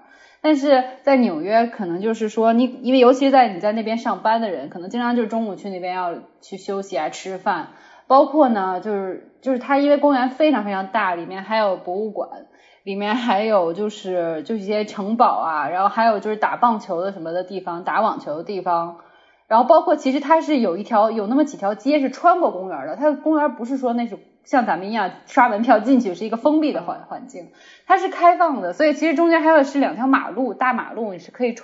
但是在纽约可能就是说你因为尤其你在那边上班的人，可能经常就是中午去那边要去休息啊吃饭，包括呢就是它因为公园非常非常大，里面还有博物馆，里面还有就是一些城堡啊，然后还有就是打棒球的什么的地方，打网球的地方，然后包括其实它是有那么几条街是穿过公园的，它的公园不是说那是像咱们一样刷门票进去是一个封闭的环境，它是开放的，所以其实中间还有是两条马路，大马路你是可以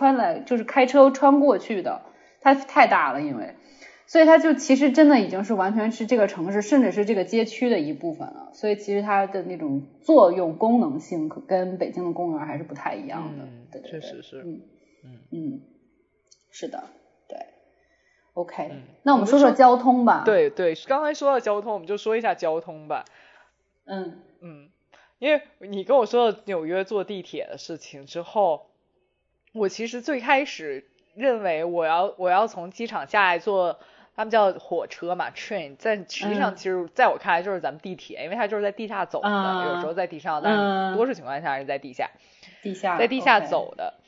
就是开车穿过去的，它太大了，因为所以它就其实真的已经是完全是这个城市甚至是这个街区的一部分了，所以其实它的那种作用功能性跟北京的公园还是不太一样的。嗯，对对对，确实是。嗯，是的，对。OK， 那我们说说交通吧。对对，刚才说到交通，我们就说一下交通吧。嗯嗯，因为你跟我说到纽约坐地铁的事情之后，我其实最开始认为我要从机场下来坐他们叫火车嘛 train， 但实际上其实在我看来就是咱们地铁，因为它就是在地下走的，有时候在地上，但多数情况下是在地下走的。Okay，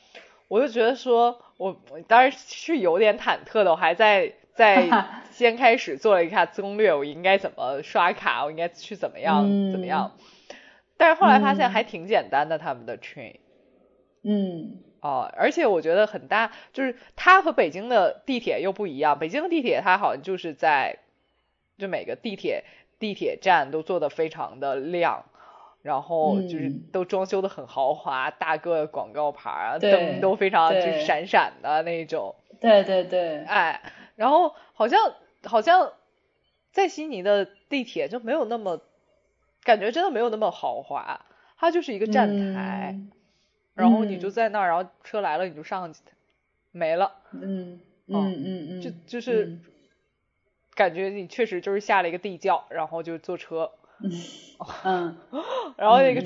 我就觉得说我当然是有点忐忑的，我还在先开始做了一下攻略，我应该怎么刷卡，我应该去怎么样，但是后来发现还挺简单的，他们的 train。 而且我觉得很大，就是它和北京的地铁又不一样，北京的地铁它好像就是就每个地铁站都做得非常的亮，然后就是都装修得很豪华，大个广告牌啊，灯都非常就是闪闪的那种。对对对，哎，然后好像在悉尼的地铁就没有那么，感觉真的没有那么豪华，它就是一个站台。然后你就在那儿，然后车来了你就上去，没了。就是感觉你确实就是下了一个地窖，然后就坐车。然后那个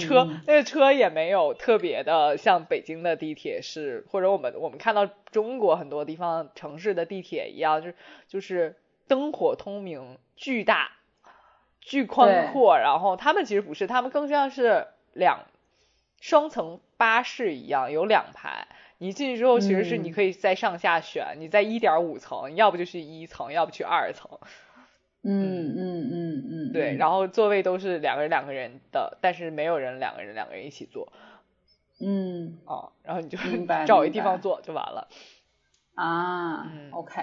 车也没有特别的像北京的地铁是，或者我们看到中国很多地方城市的地铁一样，就是灯火通明，巨大巨宽阔，然后他们其实不是，他们更像是双层巴士一样，有两排，你进去之后其实是你可以在上下选，你在 1.5 层，要不就是一层，要不去二层。对，然后座位都是2个人2个人的，但是没有人2个人2个人一起坐。然后你就找一地方坐就完了。OK，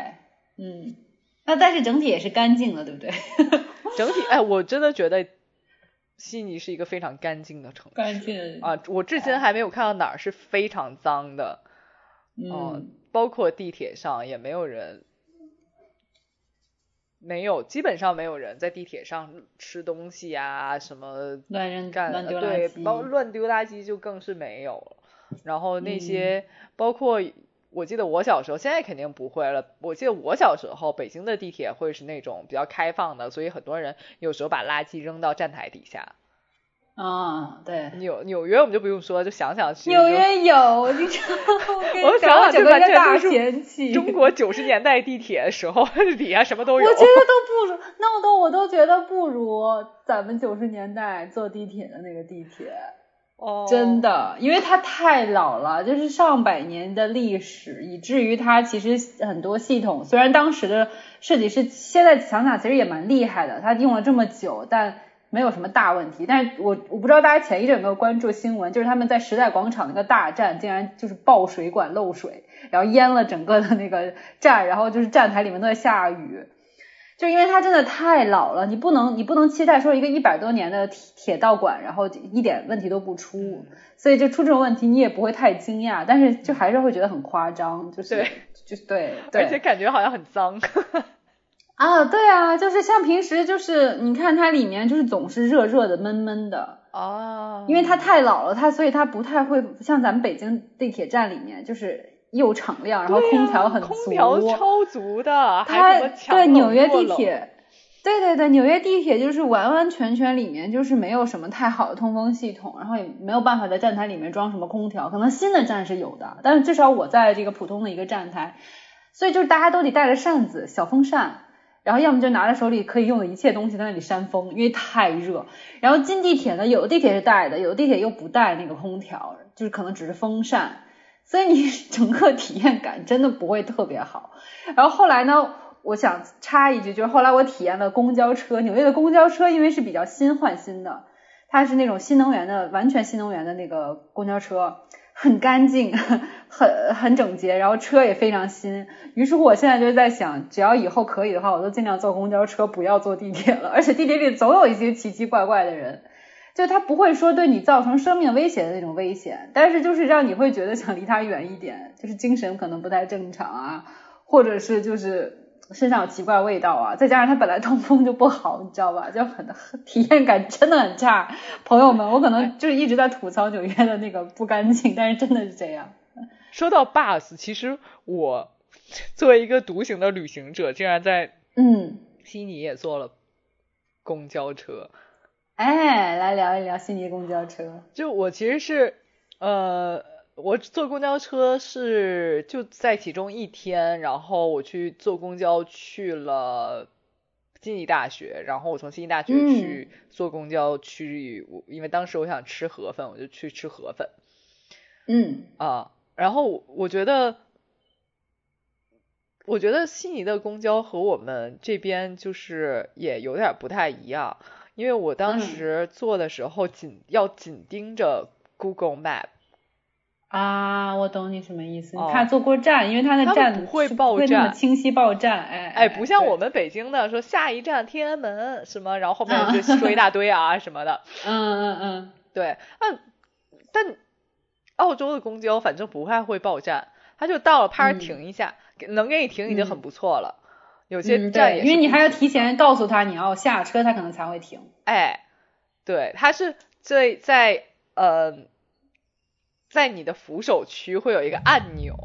那但是整体也是干净的，对不对？整体，哎，我真的觉得悉尼是一个非常干净的城市，干净啊！我至今还没有看到哪儿是非常脏的。包括地铁上也没有人，基本上没有人在地铁上吃东西啊，什么乱丢垃圾，对，包括乱丢垃圾就更是没有了。然后那些包括我记得我小时候，现在肯定不会了。我记得我小时候，北京的地铁会是那种比较开放的，所以很多人有时候把垃圾扔到站台底下。对。纽约我们就不用说，就想想去。纽约有，你知道我想想就完全就是中国90年代地铁的时候，底下什么都有。我觉得都不如，我都觉得不如咱们90年代坐地铁的那个地铁。真的，因为它太老了，就是上百年的历史，以至于它其实很多系统，虽然当时的设计师现在想想其实也蛮厉害的，他用了这么久，但没有什么大问题。但是我不知道大家前一阵有没有关注新闻，就是他们在时代广场那个大站竟然就是爆水管漏水，然后淹了整个的那个站，然后就是站台里面都在下雨，就因为它真的太老了，你不能期待说一个100多年的铁道管然后一点问题都不出，所以就出这种问题你也不会太惊讶，但是就还是会觉得很夸张，就是对，就是对，而且感觉好像很脏。啊，对啊，就是像平时就是你看它里面就是总是热热的闷闷的哦，因为它太老了，所以它不太会像咱们北京地铁站里面就是。又敞亮，然后空调很足，空调超足的。它对纽约地铁，对，纽约地铁就是完完全全里面就是没有什么太好的通风系统，然后也没有办法在站台里面装什么空调，可能新的站是有的，但是至少我在这个普通的一个站台，所以就是大家都得带着扇子、小风扇，然后要么就拿着手里可以用的一切东西在那里扇风，因为太热。然后进地铁呢，有的地铁是带的，有的地铁又不带那个空调，就是可能只是风扇。所以你整个体验感真的不会特别好。然后后来呢，我想插一句，就是后来我体验了公交车，纽约的公交车因为是比较新换新的，它是那种新能源的，完全新能源的那个公交车，很干净，很整洁，然后车也非常新。于是乎我现在就在想，只要以后可以的话，我都尽量坐公交车，不要坐地铁了。而且地铁里总有一些奇奇怪怪的人。就他不会说对你造成生命威胁的那种危险，但是就是让你会觉得想离他远一点，就是精神可能不太正常啊，或者是就是身上有奇怪味道啊，再加上他本来通风就不好，你知道吧，就很体验感真的很差。朋友们，我可能就是一直在吐槽纽约的那个不干净，但是真的是这样。说到 bus， 其实我作为一个独行的旅行者，竟然在悉尼也坐了公交车。哎，来聊一聊悉尼公交车。就我其实是我坐公交车是就在其中一天，然后我去坐公交去了悉尼大学，然后我从悉尼大学去坐公交去，因为当时我想吃河粉，我就去吃河粉。然后我觉得悉尼的公交和我们这边就是也有点不太一样。因为我当时做的时候紧盯着 Google Map 啊，我懂你什么意思。你看坐过站，因为它的站不会报站，不会那么清晰报站，哎，不像我们北京的说下一站天安门什么，然后后面就说一大堆啊什么的。对，但澳洲的公交反正不太会报站，它就到了趴着停一下，能给你停已经很不错了。有些站也是因为你还要提前告诉他你要下车，他可能才会停。哎，对，他是在你的扶手区会有一个按钮。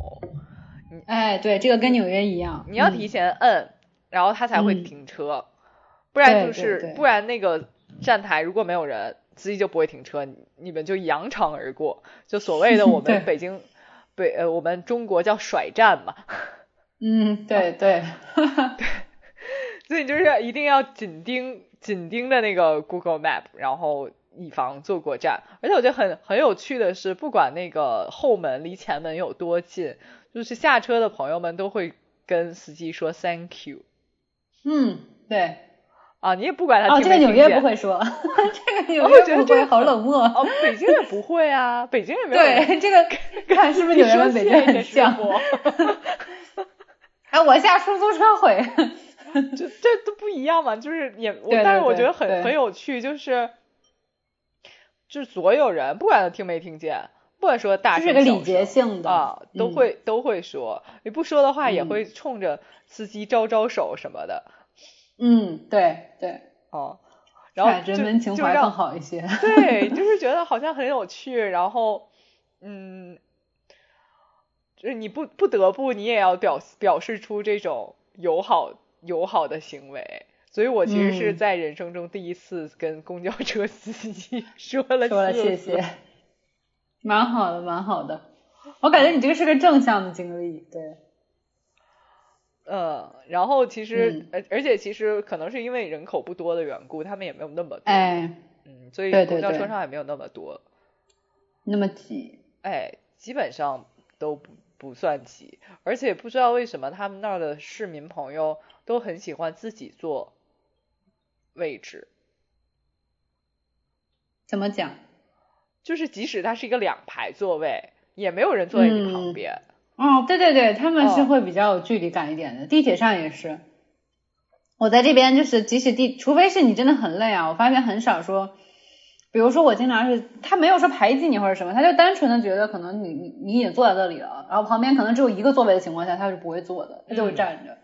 哎，对，这个跟纽约一样，你要提前摁，然后他才会停车，不然不然那个站台如果没有人，司机就不会停车，你们就扬长而过，就所谓的我们北京我们中国叫甩站嘛。对，所以就是一定要紧盯着那个 Google Map， 然后以防坐过站。而且我觉得很有趣的是，不管那个后门离前门有多近，就是下车的朋友们都会跟司机说 Thank you。对。啊，你也不管他听没听见。这个纽约不会说，这个纽约我觉得好冷漠。北京也不会啊，北京也没有。对，这个看是不是纽约跟北京很像。哎，我下出租车回，这都不一样嘛，就是但是我觉得很有趣，就是所有人不管他听没听见，不管说大声小声，这是个礼节性的啊，都会说，你不说的话也会冲着司机招手什么的。对，然后人文情怀更好一些。对，就是觉得好像很有趣，然后就是你不得不你也要表示出这种友好的行为，所以我其实是在人生中第一次跟公交车司机说了谢谢，蛮好的，我感觉你这个是个正向的经历。对，然后其实而且其实可能是因为人口不多的缘故，他们也没有那么多，所以公交车上也没有那么多，那么挤，哎，基本上都不算挤，而且不知道为什么他们那儿的市民朋友都很喜欢自己坐位置。怎么讲？就是即使它是一个两排座位，也没有人坐在你旁边。嗯，哦，对对对，他们是会比较有距离感一点的，地铁上也是。我在这边就是，即使除非是你真的很累啊，我发现很少说，比如说我经常是，他没有说排挤你或者什么，他就单纯的觉得可能你也坐在这里了，然后旁边可能只有一个座位的情况下，他是不会坐的，他就会站着。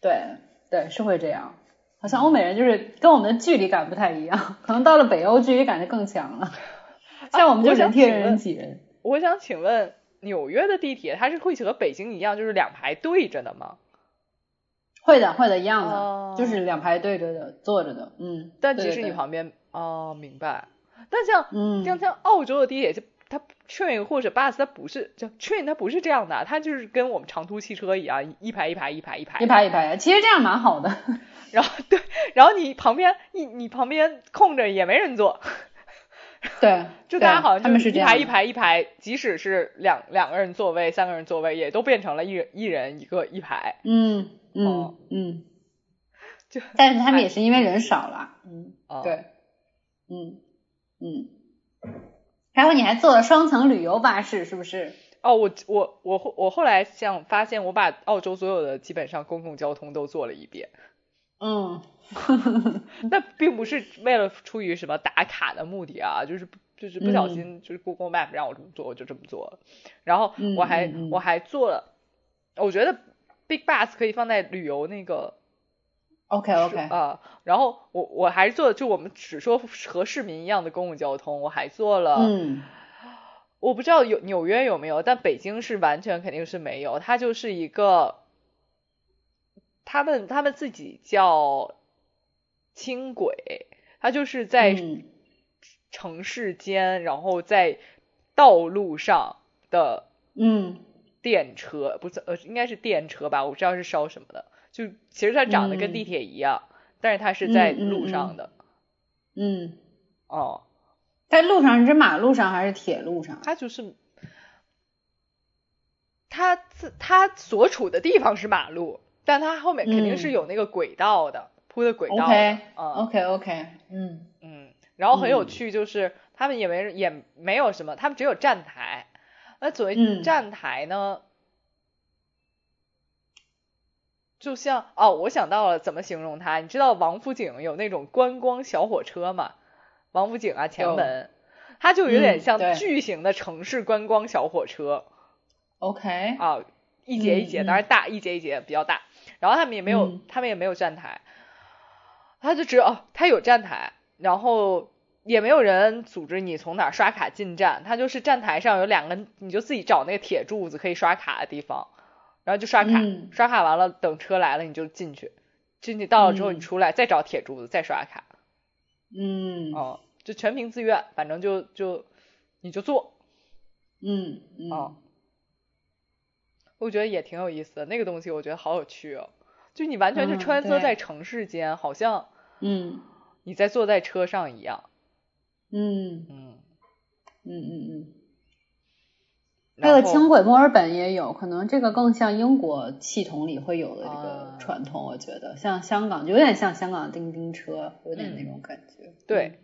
对对，是会这样。好像欧美人就是跟我们的距离感不太一样，可能到了北欧距离感就更强了，像我们就人贴人挤人。我想请问，纽约的地铁它是会和北京一样，就是两排对着的吗？会的一样的，就是两排对着的坐着的，嗯。但即使你旁边，哦，明白。但像澳洲的地铁，就它 train 或者 bus 它不是，就 train 它不是这样的，它就是跟我们长途汽车一样，一排一排。其实这样蛮好的。然后对，然后你旁边空着也没人坐。对，就大家好像就是一排，即使是两个人座位、三个人座位，也都变成了一人一排。嗯。嗯嗯，就但是他们也是因为人少了，嗯，对，嗯嗯，然后你还坐了双层旅游巴士，是不是？哦，我后来发现，我把澳洲所有的基本上公共交通都坐了一遍。嗯，那并不是为了出于什么打卡的目的啊，就是不小心就是 Google Map 让我这么做，我就这么做了。然后我还做了，我觉得。Big Bus 可以放在旅游那个 OK 啊，然后我还是做，就我们只说和市民一样的公共交通，我还做了，我不知道纽约有没有，但北京是完全肯定是没有，它就是一个他们自己叫轻轨，它就是在城市间，然后在道路上的电车，不是应该是电车吧，我不知道是烧什么的，就其实它长得跟地铁一样，但是它是在路上的。哦，在路上是马路上还是铁路上？它就是它所处的地方是马路，但它后面肯定是有那个轨道的，铺的轨道的。OK，然后很有趣，就是他们也没有什么，他们只有站台。那所谓站台呢，就像我想到了怎么形容它。你知道王府井有那种观光小火车吗？王府井啊，前门，它就有点像巨型的城市观光小火车。OK，一节一节，当然大，一节一节比较大。然后他们也没有站台，它就只有它有站台，然后。也没有人组织你从哪刷卡进站，它就是站台上有两个，你就自己找那个铁柱子可以刷卡的地方，然后就刷卡，刷卡完了等车来了你就进去到了之后你出来，再找铁柱子再刷卡，就全凭自愿，反正就你就做，我觉得也挺有意思的，那个东西我觉得好有趣哦，就你完全就穿梭在城市间，好像你在坐在车上一样。那个轻轨墨尔本也有，可能这个更像英国系统里会有的这个传统，我觉得像香港有点像香港叮叮车，有点那种感觉。对。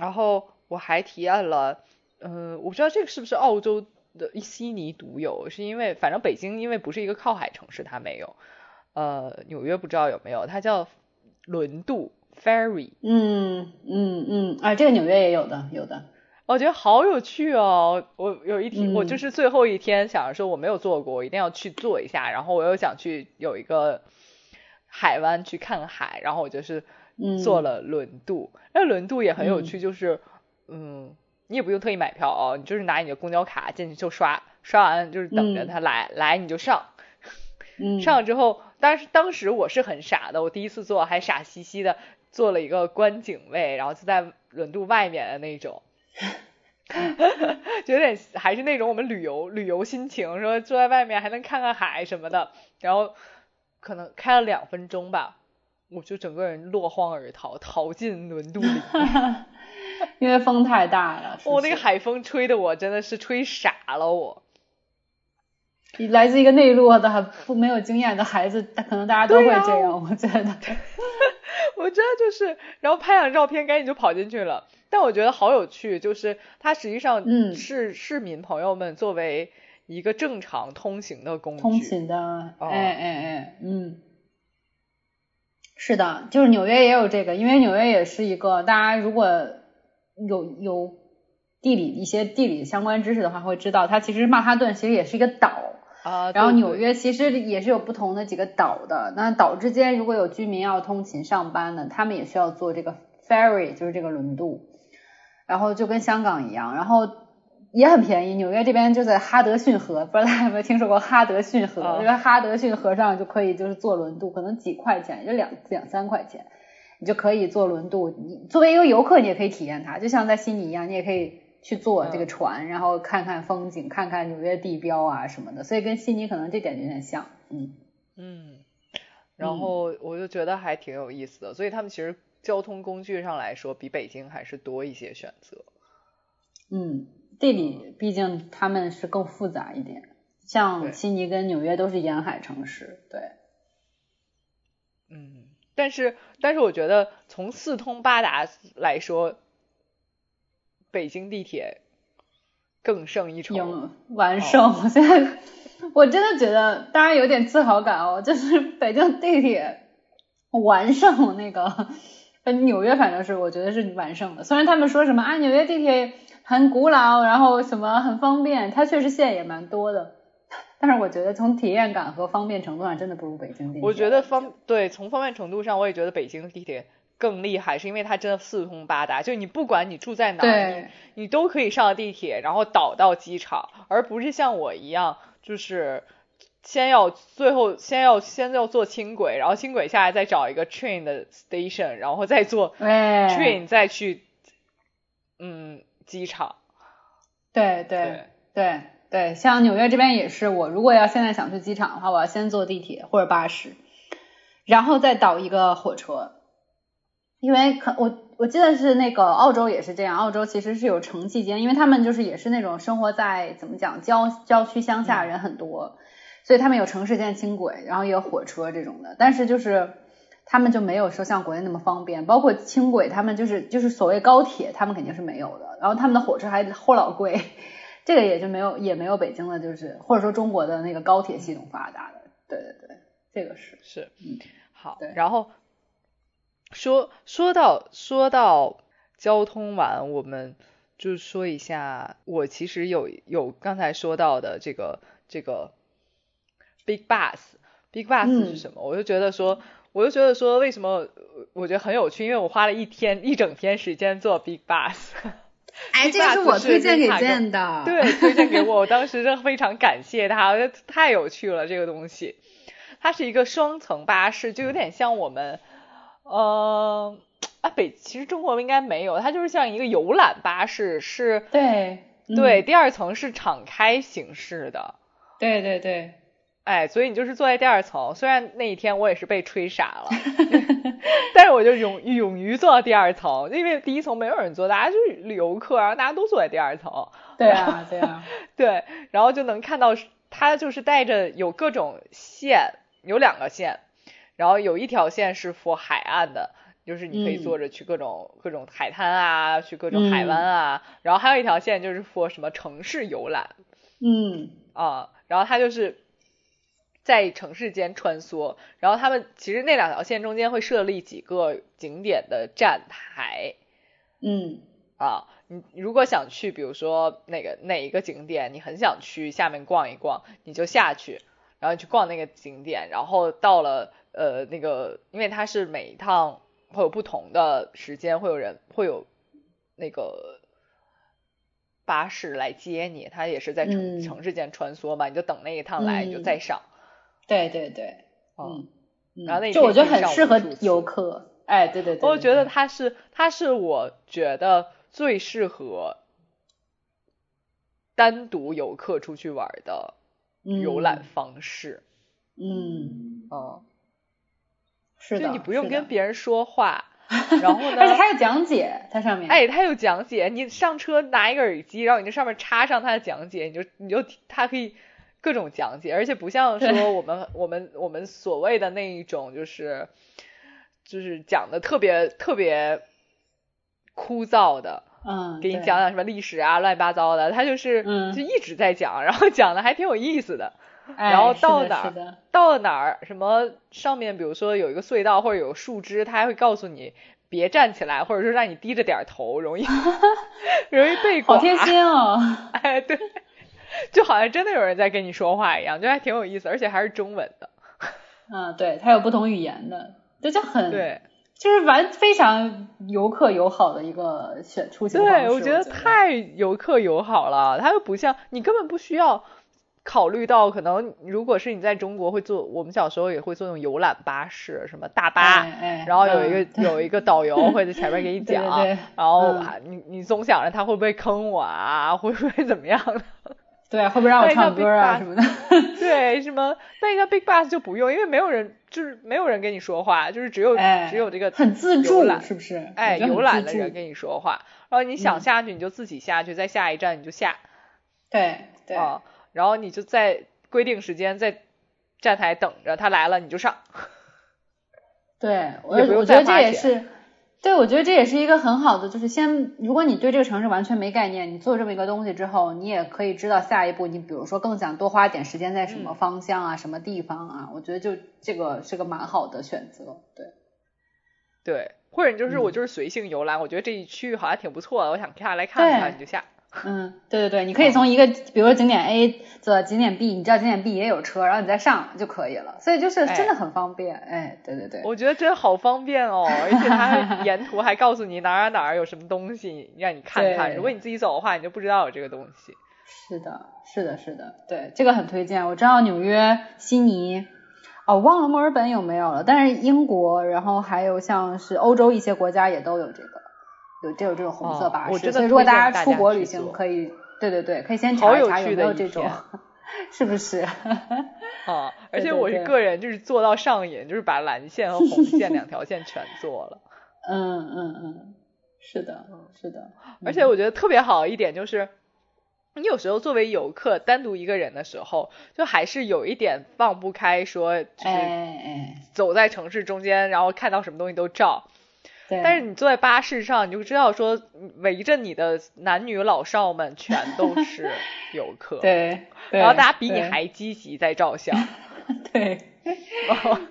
然后我还提案了，我不知道这个是不是澳洲的悉尼独有，是因为反正北京因为不是一个靠海城市，它没有。纽约不知道有没有，它叫轮渡。ferry， 这个纽约也有的，我觉得好有趣哦。我有一天，我就是最后一天想着说我没有坐过，我一定要去坐一下。然后我又想去有一个海湾去看海，然后我就是坐了轮渡。那轮渡也很有趣，就是你也不用特意买票哦，你就是拿你的公交卡进去就刷完就是等着它来你就上。上了之后，但是当时我是很傻的，我第一次坐还傻兮兮的。做了一个观景位，然后就在轮渡外面的那种，就有点还是那种我们旅游心情，说坐在外面还能看看海什么的。然后可能开了2分钟吧，我就整个人落荒而逃，逃进轮渡里，因为风太大了。我那个海风吹的我真的是吹傻了我。来自一个内陆的没有经验的孩子，可能大家都会这样，我觉得。我真的就是然后拍两张照片赶紧就跑进去了。但我觉得好有趣，就是它实际上是市民朋友们作为一个正常通行的工具，通行的、是的，就是纽约也有这个，因为纽约也是一个大家如果有一些地理相关知识的话会知道，它其实曼哈顿其实也是一个岛啊，然后纽约其实也是有不同的几个岛的，那岛之间如果有居民要通勤上班呢，他们也需要坐这个 ferry 就是这个轮渡，然后就跟香港一样，然后也很便宜。纽约这边就在哈德逊河，不知道大家有没有听说过哈德逊河？因为哈德逊河上就可以就是坐轮渡，可能几块钱，就2-3块钱，你就可以坐轮渡。你作为一个游客，你也可以体验它，就像在悉尼一样，你也可以去坐这个船，然后看看风景，看看纽约地标啊什么的。所以跟悉尼可能这点有点像，然后我就觉得还挺有意思的。所以他们其实交通工具上来说，比北京还是多一些选择，这里毕竟他们是更复杂一点，像悉尼跟纽约都是沿海城市，对，但是我觉得从四通八达来说，北京地铁更胜一筹，完胜。我真的觉得大家有点自豪感哦，就是北京地铁完胜那个纽约，反正是我觉得是完胜的。虽然他们说什么啊，纽约地铁很古老，然后什么很方便，它确实线也蛮多的，但是我觉得从体验感和方便程度上真的不如北京地铁。我觉得从方便程度上我也觉得北京地铁更厉害，是因为它真的四通八达，就你不管你住在哪里，你都可以上地铁然后倒到机场，而不是像我一样就是先要坐轻轨，然后轻轨下来再找一个 train 的 station， 然后再坐 train 再去机场。对，像纽约这边也是，我如果要现在想去机场的话，我要先坐地铁或者巴士，然后再倒一个火车。因为我记得是那个澳洲也是这样，澳洲其实是有城际间，因为他们就是也是那种生活在怎么讲郊区乡下人很多，所以他们有城市间轻轨，然后也有火车这种的，但是就是他们就没有说像国内那么方便，包括轻轨他们就是所谓高铁他们肯定是没有的，然后他们的火车还齁老贵，这个也没有北京的就是或者说中国的那个高铁系统发达的，对，这个是好。然后说到交通完，我们就说一下我其实有刚才说到的这个 Big Bus 是什么，我就觉得说为什么我觉得很有趣，因为我花了一整天时间做 Big Bus。 哎，这个是我推荐给Jane的，对，推荐给我当时非常感谢他，太有趣了这个东西。它是一个双层巴士，就有点像我们其实中国应该没有，它就是像一个游览巴士，是对，第二层是敞开形式的，对，哎，所以你就是坐在第二层，虽然那一天我也是被吹傻了，但是我就勇于坐到第二层，因为第一层没有人坐，大家就是游客，然后大家都坐在第二层，对啊，对，然后就能看到它就是带着有各种线，有2个线。然后有一条线是 for 海岸的，就是你可以坐着去各种海滩啊，去各种海湾啊。然后还有一条线就是 for 什么城市游览，然后它就是在城市间穿梭。然后他们其实那两条线中间会设立几个景点的站台，你如果想去，比如说哪一个景点，你很想去下面逛一逛，你就下去，然后去逛那个景点，然后到了。因为它是每一趟会有不同的时间，会有那个巴士来接你，它也是在城市间穿梭嘛，你就等那一趟来，你就再上。对，然后那就我觉得很适合游客，哎，对，我觉得它是我觉得最适合单独游客出去玩的游览方式，是的，就你不用跟别人说话，然后呢，而且它有讲解，它上面，哎，它有讲解，你上车拿一个耳机，然后你这上面插上它的讲解，你就它可以各种讲解，而且不像说我们所谓的那一种就是就是讲的特别特别枯燥的，嗯，给你讲讲什么历史啊乱七八糟的，他就是、嗯、就一直在讲，然后讲的还挺有意思的。然后到哪儿、哎、到哪儿什么上面比如说有一个隧道或者有树枝，他还会告诉你别站起来，或者说让你低着点头，容易容易被刮。好贴心哦！哎，对，就好像真的有人在跟你说话一样，就还挺有意思，而且还是中文的。嗯，对，它有不同语言的，这就很对，就是非常游客友好的一个出行方式。对，我觉得太游客友好了，它又不像你根本不需要考虑到，可能如果是你在中国会坐，我们小时候也会坐那种游览巴士，什么大巴，哎哎、然后有一个导游会在前面给你讲，对对对，然后、嗯啊、你总想着他会不会坑我啊，会不会怎么样的？对、啊，会不会让我唱歌啊什么的？对，什么那个 Big Bus 就不用，因为没有人就是没有人跟你说话，就是只有、哎、只有这个很自助，是不是？哎，游览的人跟你说话，然后你想下去你就自己下去，嗯、再下一站你就下。对对。哦，然后你就在规定时间在站台等着，他来了你就上。对，我觉得这也是，对，我觉得这也是一个很好的，就是先，如果你对这个城市完全没概念，你做这么一个东西之后，你也可以知道下一步你比如说更想多花点时间在什么方向啊、嗯、什么地方啊，我觉得就这个是个蛮好的选择。对对，或者你就是、嗯、我就是随性游览，我觉得这一区域好像挺不错的，我想下来看一看你就下。嗯，对对对，你可以从一个比如说景点 A 走到景点 B， 你知道景点 B 也有车，然后你再上就可以了，所以就是真的很方便。 哎对对对，我觉得真好方便哦，而且它沿途还告诉你哪儿有什么东西让你看看，如果你自己走的话你就不知道有这个东西。是的是的是的，对，这个很推荐。我知道纽约、悉尼，哦，忘了墨尔本有没有了，但是英国然后还有像是欧洲一些国家也都有这个，有这种红色巴士、哦、我真的，所以如果大家出国旅行可以，对对对，可以先查一查有没有这种，是不是？啊，而且我是个人就是坐到上瘾，就是把蓝线和红线两条线全坐了。嗯嗯嗯，是的是的。而且我觉得特别好一点就是，你有时候作为游客单独一个人的时候，就还是有一点放不开，说就是走在城市中间，然后看到什么东西都照。但是你坐在巴士上，你就知道说围着你的男女老少们全都是游客，对，然后大家比你还积极在照相，对，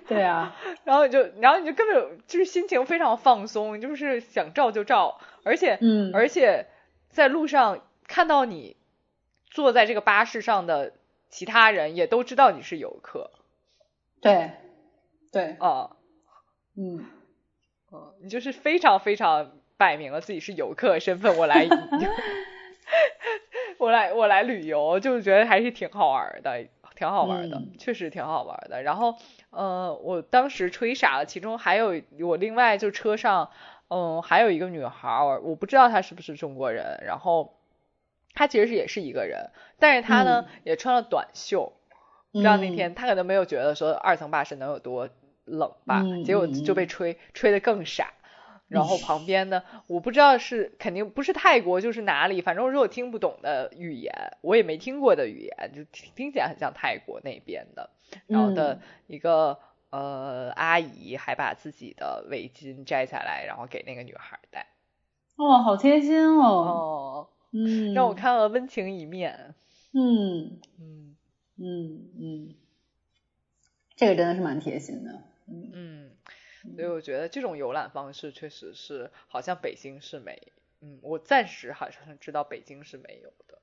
对啊，然后你就根本就是心情非常放松，就是想照就照，而且在路上看到你坐在这个巴士上的其他人也都知道你是游客，对，对，啊，嗯。嗯，你就是非常非常摆明了自己是游客身份，我来旅游，就是觉得还是挺好玩的，挺好玩的，确实挺好玩的。然后，我当时吹傻了，其中还有我另外就车上，还有一个女孩，我不知道她是不是中国人，然后她其实也是一个人，但是她呢、也穿了短袖，不知道那天她可能没有觉得说二层巴士能有多冷吧，结果就被吹得更傻。然后旁边呢，我不知道是肯定不是泰国就是哪里，反正我说我听不懂的语言，我也没听过的语言，就听起来很像泰国那边的。然后的一个阿姨还把自己的围巾摘下来，然后给那个女孩戴。哇、哦，好贴心哦！哦，让我看了温情一面。嗯嗯嗯嗯，这个真的是蛮贴心的。嗯，所以我觉得这种游览方式确实是好像北京是没，我暂时好像知道北京是没有的。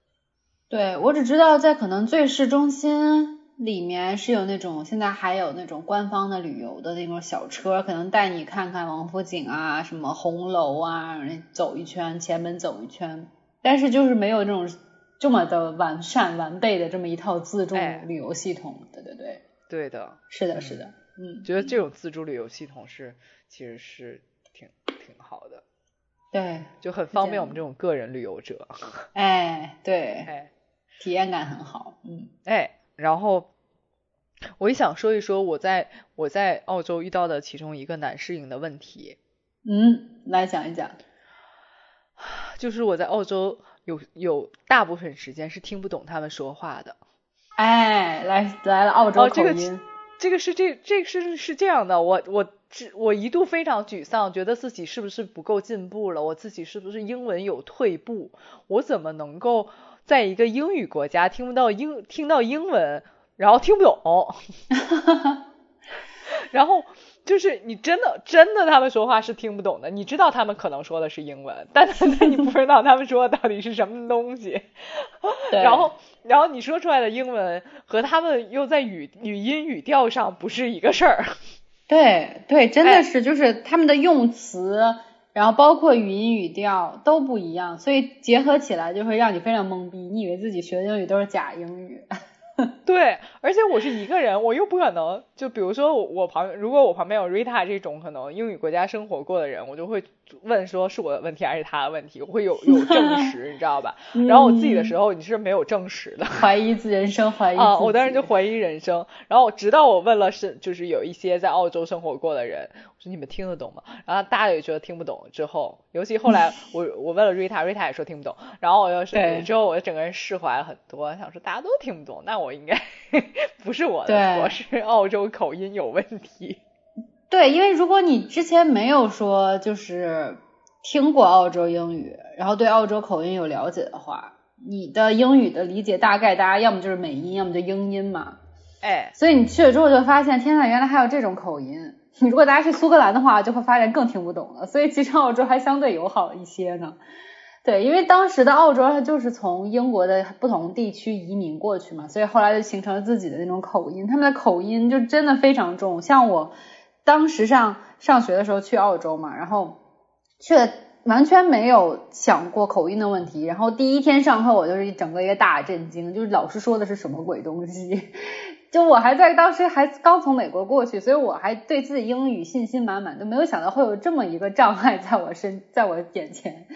对，我只知道在可能最市中心里面是有那种，现在还有那种官方的旅游的那种小车，可能带你看看王府井啊，什么红楼啊，走一圈，前门走一圈，但是就是没有这种这么的完善完备的这么一套自助旅游系统。对对对，对的，是的是的。觉得这种自助旅游系统其实是挺好的，对，就很方便我们这种个人旅游者。哎，对，哎，体验感很好。哎，然后我也想说一说我在澳洲遇到的其中一个难适应的问题。来讲一讲。就是我在澳洲有大部分时间是听不懂他们说话的。哎，来了澳洲口音。这个是这样的，我我一度非常沮丧，觉得自己是不是不够进步了，我自己是不是英文有退步，我怎么能够在一个英语国家听到英文然后听不懂然后就是你真的他们说话是听不懂的，你知道他们可能说的是英文，但你不知道他们说的到底是什么东西然后你说出来的英文和他们又在语音语调上不是一个事儿。对对，真的是，就是他们的用词、哎、然后包括语音语调都不一样，所以结合起来就会让你非常懵逼，你以为自己学英语都是假英语对，而且我是一个人，我又不可能，就比如说如果我旁边有 Rita 这种可能英语国家生活过的人，我就会问说是我的问题还是他的问题，我会有证实你知道吧然后我自己的时候你是没有证实的，怀疑自人生，怀疑啊、我当时就怀疑人生，然后直到我问了就是有一些在澳洲生活过的人，我说你们听得懂吗，然后大家也觉得听不懂，之后尤其后来我问了 Rita 也说听不懂，然后之后我整个人释怀了很多，想说大家都听不懂，那我应该不是我的，我是澳洲口音有问题。对，因为如果你之前没有说就是听过澳洲英语，然后对澳洲口音有了解的话，你的英语的理解大概大家要么就是美音，要么就英音嘛。哎，所以你去了之后就发现，天哪，原来还有这种口音。你如果大家去苏格兰的话，就会发现更听不懂了。所以其实澳洲还相对友好一些呢。对，因为当时的澳洲它就是从英国的不同地区移民过去嘛，所以后来就形成了自己的那种口音，他们的口音就真的非常重。像我当时上学的时候去澳洲嘛，然后却完全没有想过口音的问题，然后第一天上课我就是整个一个大震惊，就是老师说的是什么鬼东西，就我当时还刚从美国过去，所以我还对自己英语信心满满，都没有想到会有这么一个障碍在我眼前。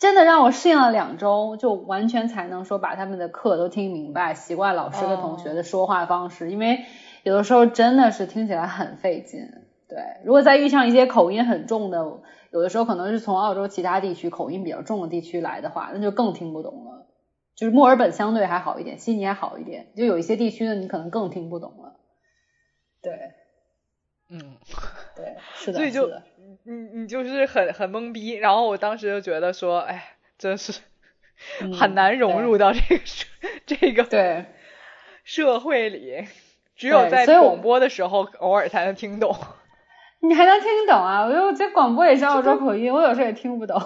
真的让我适应了2周，就完全才能说把他们的课都听明白，习惯老师和同学的说话方式，因为有的时候真的是听起来很费劲。对，如果再遇上一些口音很重的，有的时候可能是从澳洲其他地区口音比较重的地区来的话，那就更听不懂了。就是墨尔本相对还好一点，悉尼还好一点，就有一些地区呢你可能更听不懂了。对，嗯，对，是的，所以就是的。你就是很懵逼，然后我当时就觉得说，哎，真是很难融入到这个社会里，只有在广播的时候偶尔才能听懂。你还能听懂啊？我觉得我在广播也是澳洲口音，我有时候也听不懂。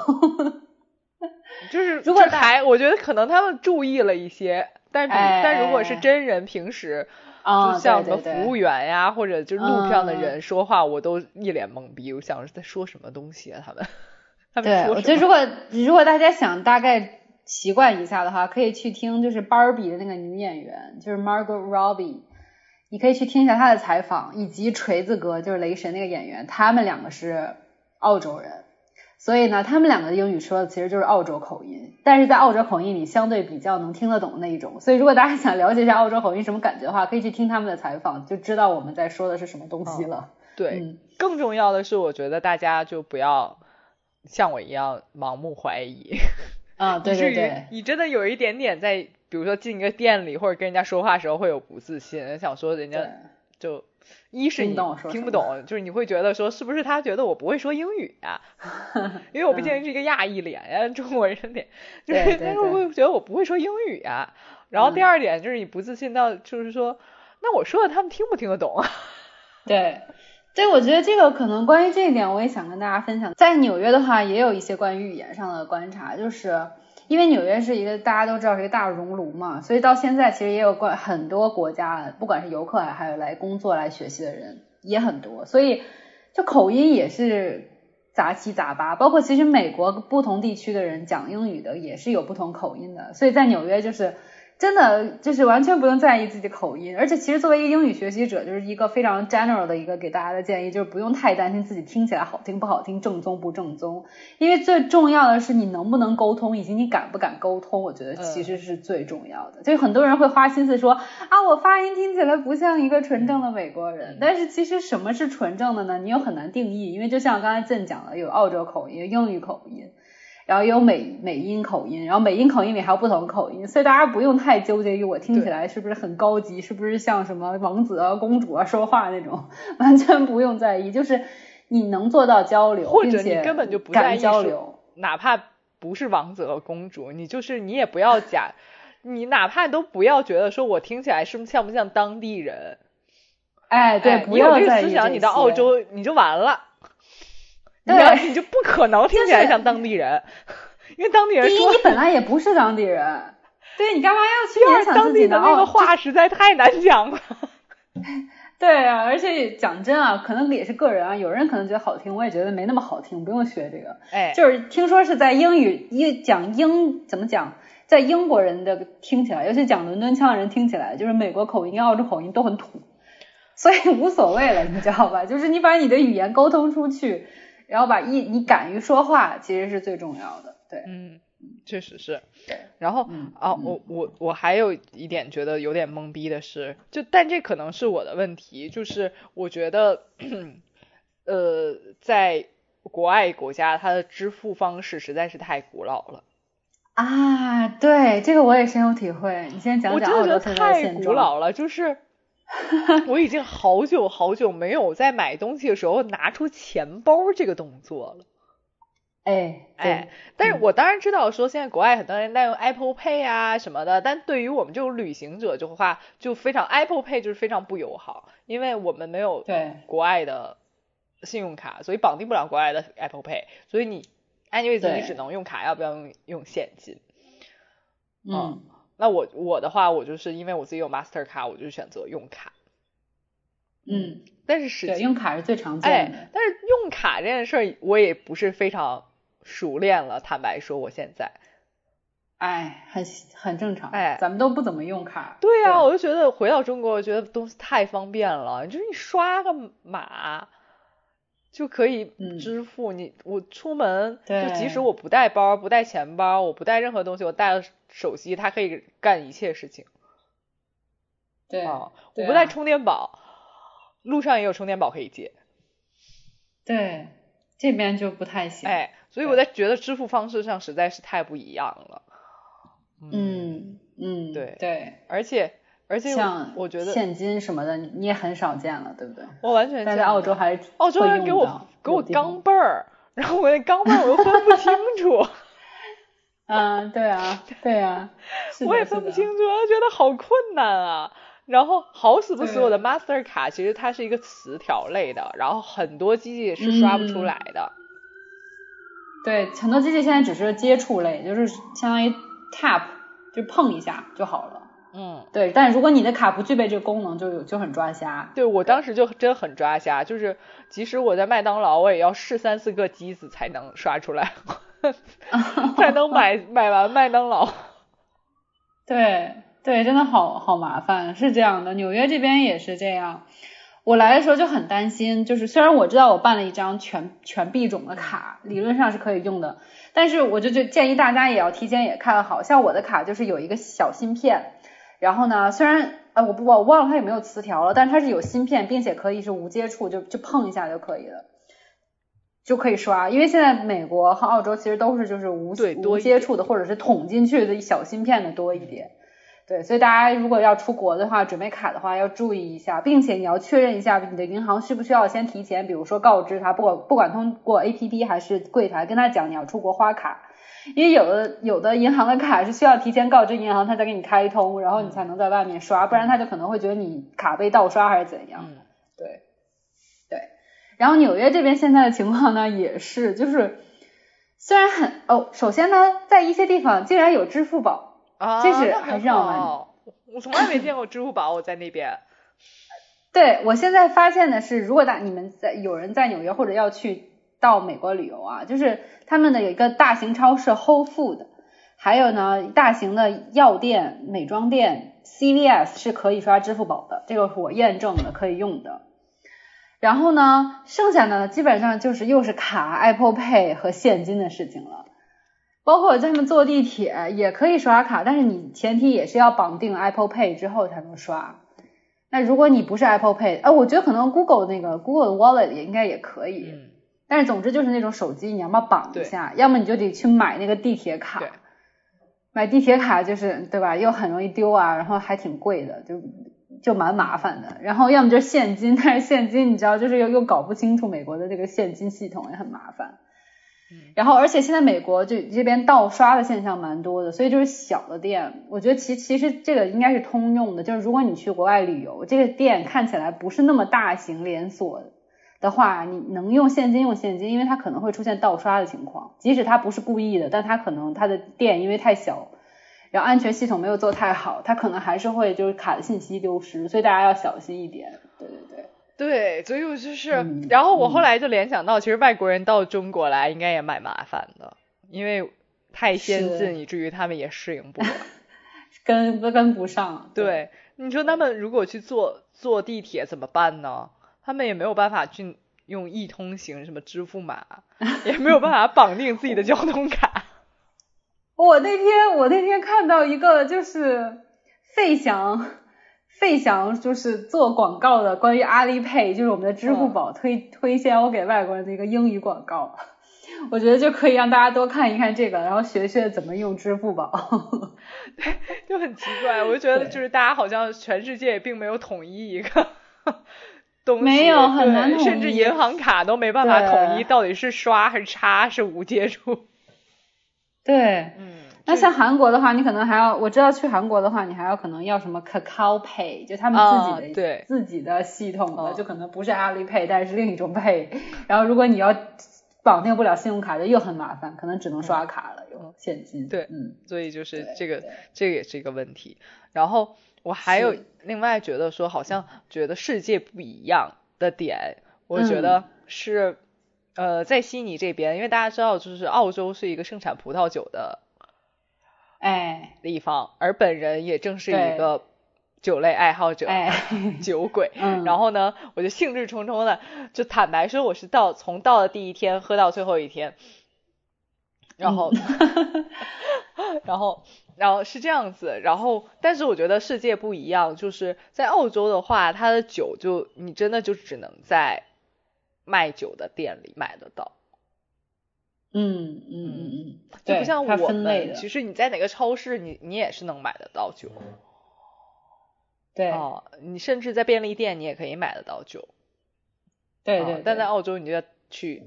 就是如果我觉得可能他们注意了一些，但如果是真人平时。就像什么服务员呀、或者就路上的人说话、我都一脸懵逼，我想在说什么东西啊他们说什么。对，我觉得如果大家想大概习惯一下的话，可以去听就是 Barbie 的那个女演员，就是 Margot Robbie， 你可以去听一下她的采访，以及锤子哥就是雷神那个演员，他们两个是澳洲人，所以呢他们两个的英语说的其实就是澳洲口音，但是在澳洲口音里相对比较能听得懂那一种，所以如果大家想了解一下澳洲口音什么感觉的话，可以去听他们的采访，就知道我们在说的是什么东西了、对、更重要的是我觉得大家就不要像我一样盲目怀疑对对对，你真的有一点点在比如说进一个店里或者跟人家说话的时候会有不自信，想说人家就一是你听不懂，就是你会觉得说是不是他觉得我不会说英语啊因为我毕竟是一个亚裔脸呀、中国人脸，就是他会觉得我不会说英语啊。然后第二点就是你不自信到就是说那我说的他们听不听得懂啊对，我觉得这个可能关于这一点我也想跟大家分享。在纽约的话也有一些关于语言上的观察，就是因为纽约是一个大家都知道是一个大熔炉嘛，所以到现在其实也有很多国家，不管是游客还有来工作来学习的人也很多，所以就口音也是杂七杂八，包括其实美国不同地区的人讲英语的也是有不同口音的，所以在纽约就是真的就是完全不用在意自己的口音。而且其实作为一个英语学习者，就是一个非常 general 的一个给大家的建议，就是不用太担心自己听起来好听不好听，正宗不正宗，因为最重要的是你能不能沟通以及你敢不敢沟通，我觉得其实是最重要的。就很多人会花心思说啊，我发音听起来不像一个纯正的美国人，但是其实什么是纯正的呢，你又很难定义，因为就像刚才Jane讲了，有澳洲口音英语口音，然后也有美音口音，然后美音口音里还有不同口音，所以大家不用太纠结于我听起来是不是很高级，是不是像什么王子啊公主啊说话那种，完全不用在意，就是你能做到交流，或者你根本就不在意交流，哪怕不是王子和公主，你就是你也不要假你哪怕都不要觉得说我听起来是不是像不像当地人，哎，对，不要在意这些，你有这个思想你到澳洲你就完了，对，你就不可能听起来像当地人，就是、因为当地人说你本来也不是当地人，对，你干嘛要去联想自己的那个话实在太难讲了。对啊，而且讲真啊，可能也是个人啊，有人可能觉得好听，我也觉得没那么好听，不用学这个。哎，就是听说是在英语讲英怎么讲，在英国人的听起来，尤其讲伦敦腔的人听起来，就是美国口音、澳洲口音都很土，所以无所谓了，你知道吧？就是你把你的语言沟通出去。然后你敢于说话其实是最重要的，对，嗯，确实是。然后、我还有一点觉得有点懵逼的是，就但这可能是我的问题，就是我觉得在国外国家它的支付方式实在是太古老了啊，对，这个我也深有体会，你先讲讲澳洲现在的现状。我真的觉得太古老了，就是我已经好久好久没有在买东西的时候拿出钱包这个动作了。哎，但是我当然知道说现在国外很多人在用 Apple Pay 啊什么的，但对于我们这种旅行者的话，就非常 Apple Pay 就是非常不友好，因为我们没有国外的信用卡，所以绑定不了国外的 Apple Pay， 所以你 anyway 你只能用卡，要不要用现金？嗯。那我的话，我就是因为我自己有 Master 卡，我就选择用卡。嗯，但是实际用卡是最常见的。哎，但是用卡这件事儿我也不是非常熟练了，坦白说，我现在，哎，很正常。哎，咱们都不怎么用卡。对啊，我就觉得回到中国，我觉得东西太方便了，就是你刷个码就可以支付，我出门就即使我不带包不带钱包我不带任何东西，我带了手机它可以干一切事情。对，我不带充电宝，路上也有充电宝可以借。对，这边就不太行。哎，所以我在觉得支付方式上实在是太不一样了。嗯，对，而且像我觉得现金什么的你也很少见了，对不对？我完全在澳洲还是澳洲人给我钢镚儿，然后我的钢镚儿我又分不清楚。嗯，对啊，我也分不清楚，我觉得好困难啊。然后好死不死我的 Master 卡其实它是一个磁条类的，然后很多机器是刷不出来的。对，很多机器现在只是接触类，就是相当于 tap 就碰一下就好了。嗯，对，但如果你的卡不具备这个功能，就很抓瞎。对，我当时就真很抓瞎，就是即使我在麦当劳，我也要试3-4个机子才能刷出来，才能买完麦当劳。对，真的好麻烦，是这样的。纽约这边也是这样。我来的时候就很担心，就是虽然我知道我办了一张全币种的卡，理论上是可以用的，但是我就建议大家也要提前也看好，像我的卡就是有一个小芯片。然后呢，虽然我忘了它有没有磁条了，但是它是有芯片，并且可以是无接触，就碰一下就可以了，就可以刷。因为现在美国和澳洲其实都是就是无接触的，或者是捅进去的小芯片的多一点。对，所以大家如果要出国的话，准备卡的话要注意一下，并且你要确认一下你的银行需不需要先提前，比如说告知他，不管通过 APP 还是柜台跟他讲你要出国花卡，因为有的银行的卡是需要提前告知银行，他再给你开通，然后你才能在外面刷，不然他就可能会觉得你卡被盗刷还是怎样。对。然后纽约这边现在的情况呢，也是就是虽然首先呢，在一些地方竟然有支付宝。这是还是让我从来没见过支付宝，我在那边。对，我现在发现的是，如果你们有人在纽约或者要去到美国旅游啊，就是他们的有一个大型超市 Whole Foods， 还有呢大型的药店、美妆店 CVS 是可以刷支付宝的，这个是我验证的可以用的。然后呢，剩下的基本上就是又是卡、Apple Pay 和现金的事情了。包括他们坐地铁也可以刷卡，但是你前提也是要绑定 Apple Pay 之后才能刷。那如果你不是 Apple Pay， 我觉得可能 Google 的 Wallet 也应该也可以。但是总之就是那种手机你要么绑一下，要么你就得去买那个地铁卡。对，买地铁卡就是对吧，又很容易丢啊，然后还挺贵的，就蛮麻烦的。然后要么就是现金，但是现金你知道就是又搞不清楚美国的这个现金系统也很麻烦。然后而且现在美国这边盗刷的现象蛮多的，所以就是小的店我觉得其实这个应该是通用的，就是如果你去国外旅游，这个店看起来不是那么大型连锁的话，你能用现金用现金，因为它可能会出现盗刷的情况，即使它不是故意的，但它可能它的店因为太小，然后安全系统没有做太好，它可能还是会就是卡的信息丢失，所以大家要小心一点。对对对对，所以我就是、然后我后来就联想到、其实外国人到中国来应该也蛮麻烦的，因为太先进以至于他们也适应不了，跟不上。 对，你说他们如果去坐地铁怎么办呢？他们也没有办法去用易通行什么支付码，也没有办法绑定自己的交通卡。我那天看到一个就是费翔就是做广告的，关于阿里 Pay 就是我们的支付宝推销给外国人的一个英语广告，我觉得就可以让大家多看一看这个，然后学怎么用支付宝。对，就很奇怪，我就觉得就是大家好像全世界并没有统一一个东西，没有很难统一，甚至银行卡都没办法统一到底是刷还是插是无接触。对，那像韩国的话，你可能还要，我知道去韩国的话，你还要可能要什么 Kakao Pay， 就他们自己的系统的，就可能不是阿里 Pay， 但是另一种 Pay。然后如果你要绑定不了信用卡，就又很麻烦，可能只能刷卡了，有现金。对，所以就是这个也是一个问题。然后我还有另外觉得说，好像觉得世界不一样的点，我觉得是在悉尼这边，因为大家知道，就是澳洲是一个盛产葡萄酒的。地方，而本人也正是一个酒类爱好者、酒鬼、然后呢我就兴致冲冲的，就坦白说我是从到了第一天喝到最后一天，然后、然后是这样子。然后但是我觉得世界不一样，就是在澳洲的话，它的酒就你真的就只能在卖酒的店里买得到。就不像我们，其实你在哪个超市你也是能买得到酒。对、你甚至在便利店你也可以买得到酒。对，但在澳洲你就要去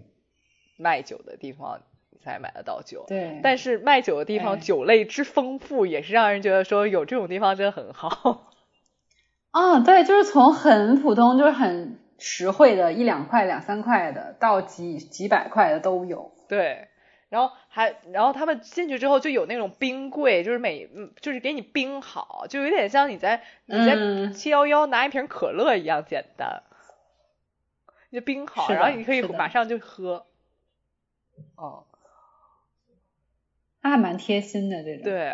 卖酒的地方你才买得到酒。对，但是卖酒的地方酒类之丰富也是让人觉得说有这种地方真的很好。对，就是从很普通就是很实惠的1-2块2-3块的到几百块的都有。对，然后他们进去之后就有那种冰柜，就是给你冰好，就有点像你在711拿一瓶可乐一样简单，你就冰好，然后你可以马上就喝。那还蛮贴心的这种。对，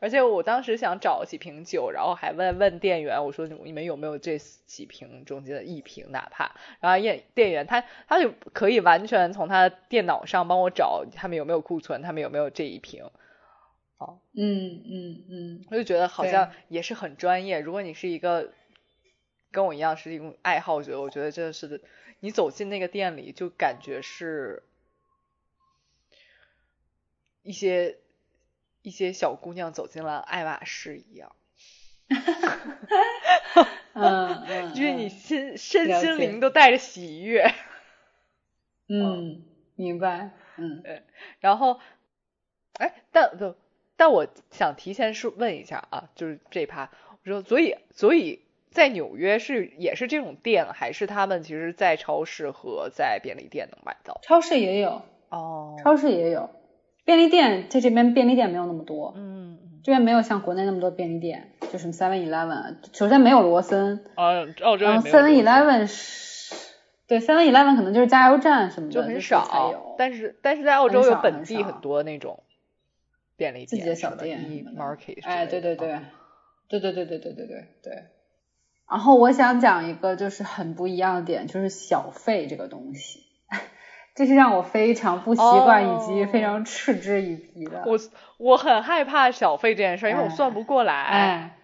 而且我当时想找几瓶酒，然后还问店员，我说你们有没有这几瓶中间的一瓶哪怕，然后店员他就可以完全从他的电脑上帮我找他们有没有库存，他们有没有这一瓶。我就觉得好像也是很专业，如果你是一个跟我一样是一种爱好者，我觉得真的是你走进那个店里就感觉是一些小姑娘走进了爱马仕一样。就是你身心灵都带着喜悦。明白。然后但我想提前问一下啊，就是这一趴，我说所以在纽约也是这种店，还是他们其实在超市和在便利店能买到？超市也有。超市也有。便利店在这边便利店没有那么多，这边没有像国内那么多便利店，就什么 7-Eleven， 首先没有罗森，澳洲也没有。 7-Eleven 可能就是加油站什么的就很少，但是在澳洲有本地很多那种便利店，自己的小店 market。 对。然后我想讲一个就是很不一样的点，就是小费这个东西，这是让我非常不习惯以及非常嗤之以鼻的。我很害怕小费这件事，因为我算不过来。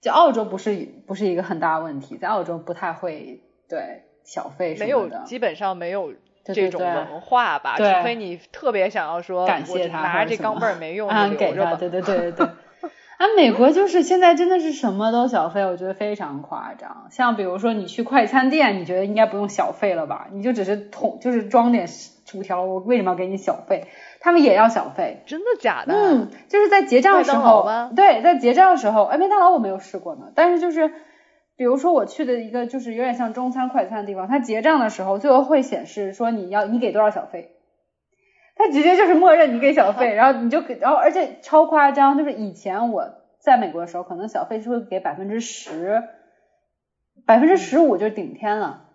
就澳洲不是一个很大的问题，在澳洲不太会对小费什么的，基本上没有这种文化吧，除非你特别想要说感谢他，拿这钢镚儿没用就留着吧，对对对对对。啊，美国就是现在真的是什么都小费，我觉得非常夸张。像比如说你去快餐店，你觉得应该不用小费了吧？你就只是就是装点薯条，我为什么要给你小费？他们也要小费，真的假的？嗯，就是在结账的时候，对，在结账的时候，哎，麦当劳我没有试过呢，但是就是比如说我去的一个就是有点像中餐快餐的地方，它结账的时候最后会显示说你给多少小费。他直接就是默认你给小费，然后你就给，然后而且超夸张，就是以前我在美国的时候，可能小费是会给10%、15%就顶天了，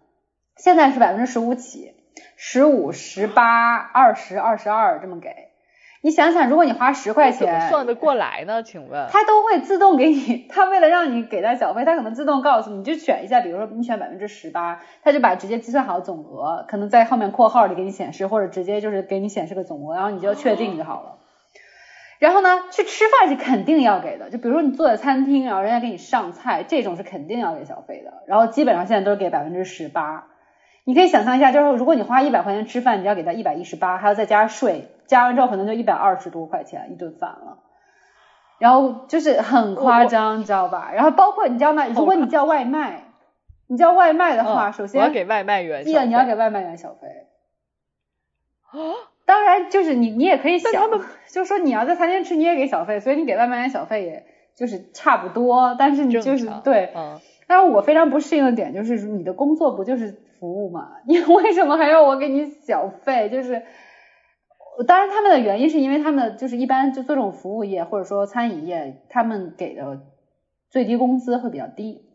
现在是15%起，15%、18%、20%、22%这么给。你想想，如果你花10块钱，怎么算得过来呢？请问，他都会自动给你，他为了让你给他小费，他可能自动告诉你，就选一下，比如说你选 18%， 他就把直接计算好总额，可能在后面括号里给你显示，或者直接就是给你显示个总额，然后你就确定就好了。哦，然后呢，去吃饭是肯定要给的，就比如说你坐在餐厅，然后人家给你上菜，这种是肯定要给小费的，然后基本上现在都是给 18%。你可以想象一下，就是如果你花100块钱吃饭，你要给他118，还要再加税，加完之后可能就120多块钱一顿饭了，然后就是很夸张，你知道吧？然后包括你知道吗？如果你叫外卖，你叫外卖的话，首先我要给外卖员，第一个你要给外卖员小费。当然就是你也可以想，就是说你要在餐厅吃，你也给小费，所以你给外卖员小费也就是差不多，但是你就是对。但是我非常不适应的点就是，你的工作不就是服务嘛？你为什么还要我给你小费？就是，当然他们的原因是因为他们就是一般就做这种服务业或者说餐饮业，他们给的最低工资会比较低，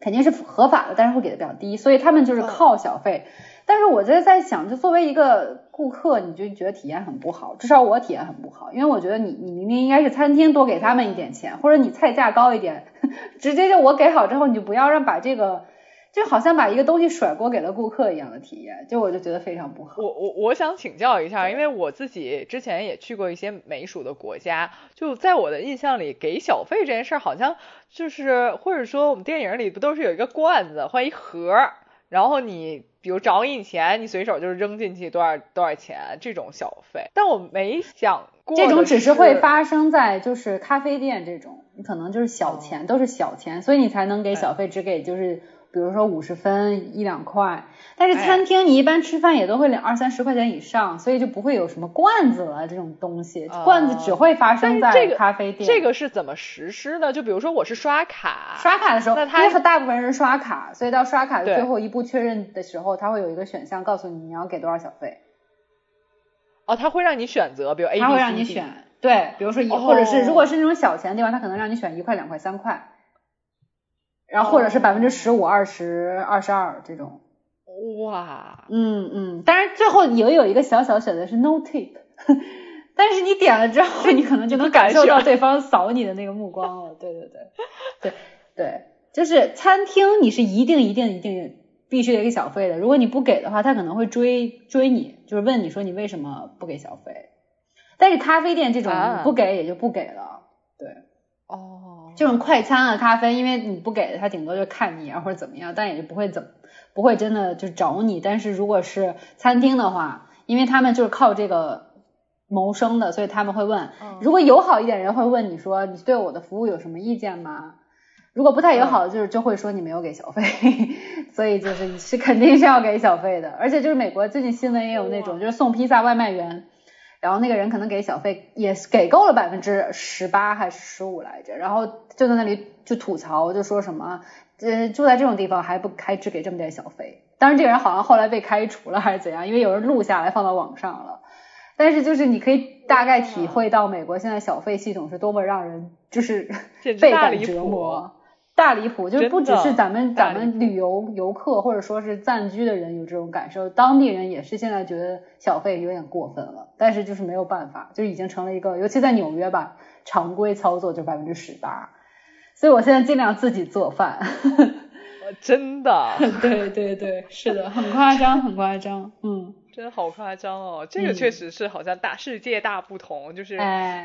肯定是合法的，但是会给的比较低，所以他们就是靠小费。但是我就在想，就作为一个顾客，你就觉得体验很不好，至少我体验很不好，因为我觉得你明明应该是餐厅多给他们一点钱，或者你菜价高一点，直接就我给好之后，你就不要把这个，就好像把一个东西甩锅给了顾客一样的体验，就我就觉得非常不好。我想请教一下，因为我自己之前也去过一些美属的国家，就在我的印象里，给小费这件事好像就是，或者说我们电影里不都是有一个罐子或一盒，然后你比如找你钱，你随手就是扔进去多少钱这种小费，但我没想过这种只是会发生在就是咖啡店这种，你可能就是小钱，都是小钱，所以你才能给小费，只给就是比如说50分1-2块，但是餐厅你一般吃饭也都会20-30块钱以上，所以就不会有什么罐子了这种东西，罐子只会发生在咖啡店。这个是怎么实施的？就比如说我是刷卡的时候，因为大部分人刷卡，所以到刷卡的最后一步确认的时候，他会有一个选项告诉你你要给多少小费。哦，他会让你选择，比如 A、B、C、D， 他会让你选，对，比如说或者是如果是那种小钱的地方，他可能让你选1块、2块、3块。然后或者是15%、20%、22%这种，哇，嗯嗯，当然最后也有一个小选择是 no tip， 但是你点了之后，你可能就能感受到对方扫你的那个目光了，对对对，对对，就是餐厅你是一定必须得给小费的，如果你不给的话，他可能会追你，就是问你说你为什么不给小费，但是咖啡店这种你不给也就不给了，对，哦。这种快餐啊咖啡，因为你不给他顶多就看你啊或者怎么样，但也就不会真的就找你，但是如果是餐厅的话，因为他们就是靠这个谋生的，所以他们会问，如果友好一点人会问你说你对我的服务有什么意见吗，如果不太友好的就会说你没有给小费所以就是你是肯定是要给小费的，而且就是美国最近新闻也有那种就是送披萨外卖员，然后那个人可能给小费也给够了18%还是15%来着，然后就在那里就吐槽，就说什么住在这种地方还只给这么点小费，当然这个人好像后来被开除了还是怎样，因为有人录下来放到网上了，但是就是你可以大概体会到美国现在小费系统是多么让人就是倍感折磨，大离谱，就是不只是咱们旅游游客或者说是暂居的人有这种感受，当地人也是现在觉得小费有点过分了，但是就是没有办法，就已经成了一个，尤其在纽约吧，常规操作就 18%， 所以我现在尽量自己做饭真的对对对，是的，很夸张很夸张，嗯，真好夸张哦，这个确实是好像世界大不同，就是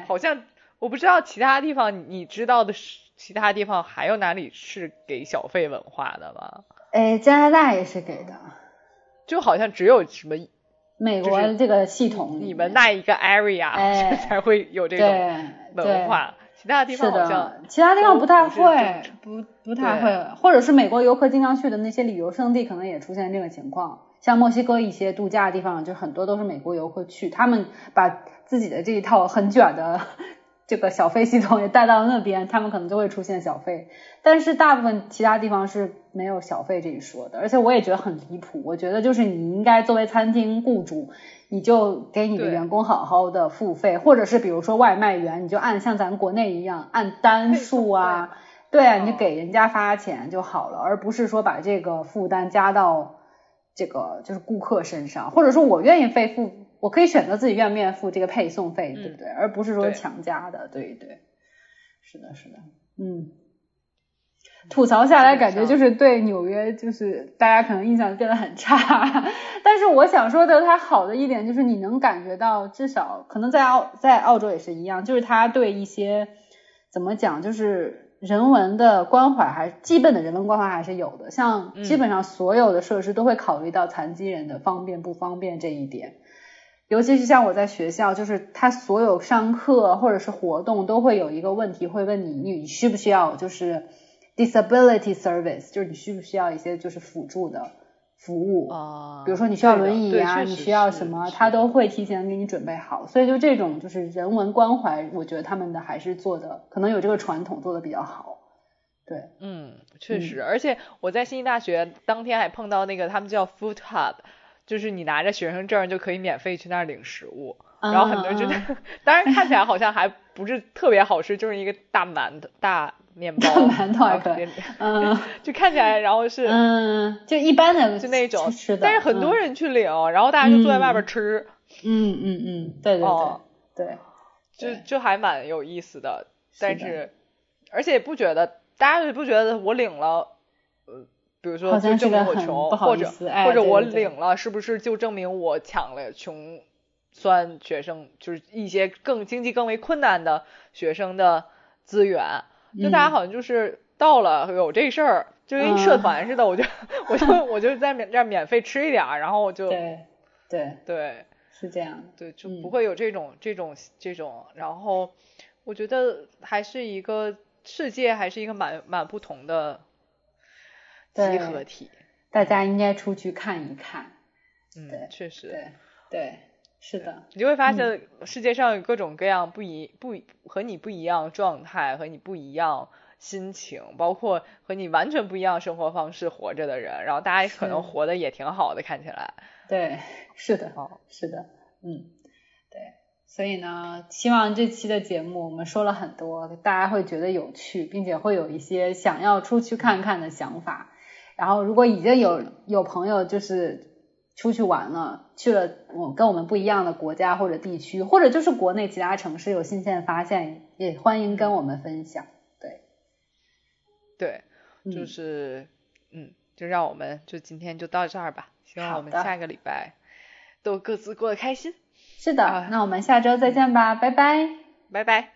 好像我不知道其他地方，你知道的其他地方还有哪里是给小费文化的吗？加拿大也是给的，就好像只有什么美国这个系统你们那一个 area、哎、才会有这种文化，其他地方好像其他地方不太会，不太会，或者是美国游客经常去的那些旅游胜地可能也出现这个情况，像墨西哥一些度假的地方就很多都是美国游客去，他们把自己的这一套很卷的这个小费系统也带到那边，他们可能就会出现小费，但是大部分其他地方是没有小费这一说的。而且我也觉得很离谱，我觉得就是你应该作为餐厅雇主，你就给你的员工好好的付费，或者是比如说外卖员，你就按像咱国内一样按单数啊，对啊，你就给人家发钱就好了，而不是说把这个负担加到这个就是顾客身上，或者说我愿意付，我可以选择自己愿不愿意付这个配送费，对不对？而不是说强加的，对对，是的，是的，嗯。吐槽下来感觉就是对纽约就是大家可能印象变得很差，但是我想说的它好的一点就是你能感觉到，至少可能在澳洲也是一样，就是它对一些怎么讲就是人文的关怀，还基本的人文关怀还是有的，像基本上所有的设施都会考虑到残疾人的方便不方便这一点，尤其是像我在学校，就是他所有上课或者是活动都会有一个问题会问你需不需要就是disability service， 就是你需不需要一些就是辅助的服务比如说你需要轮椅啊，你需要什么，他都会提前给你准备好，所以就这种就是人文关怀，我觉得他们的还是做的可能有这个传统做的比较好，对，嗯，确实而且我在悉尼大学当天还碰到那个他们叫 food hub， 就是你拿着学生证就可以免费去那儿领食物，然后很多人觉得当然看起来好像还不是特别好吃，就是一个大面包馒头还可以，嗯，就看起来，然后是就一般的就那种吃的，但是很多人去领，然后大家就坐在外边吃，嗯，对对对对，就还蛮有意思的，但是而且也不觉得大家也不觉得我领了，比如说就证明我穷，或者我领了是不是就证明我抢了穷酸学生，就是一些更经济更为困难的学生的资源。就大家好像就是到了有这事儿，就跟社团似的，我就在这儿免费吃一点，然后我就对是这样，对，就不会有这种，然后我觉得还是一个世界，还是一个蛮不同的集合体，大家应该出去看一看，对，确实，对。是的，你就会发现世界上有各种各样和你不一样状态，和你不一样心情，包括和你完全不一样生活方式活着的人，然后大家可能活得也挺好的，看起来。对，是的，是的，对，所以呢，希望这期的节目我们说了很多，大家会觉得有趣，并且会有一些想要出去看看的想法。然后，如果已经有朋友就是出去玩了，去了跟我们不一样的国家或者地区，或者就是国内其他城市有新鲜发现，也欢迎跟我们分享。对，就是就让我们就今天就到这儿吧，希望我们下个礼拜都各自过得开心。是的，那我们下周再见吧，拜拜，拜拜。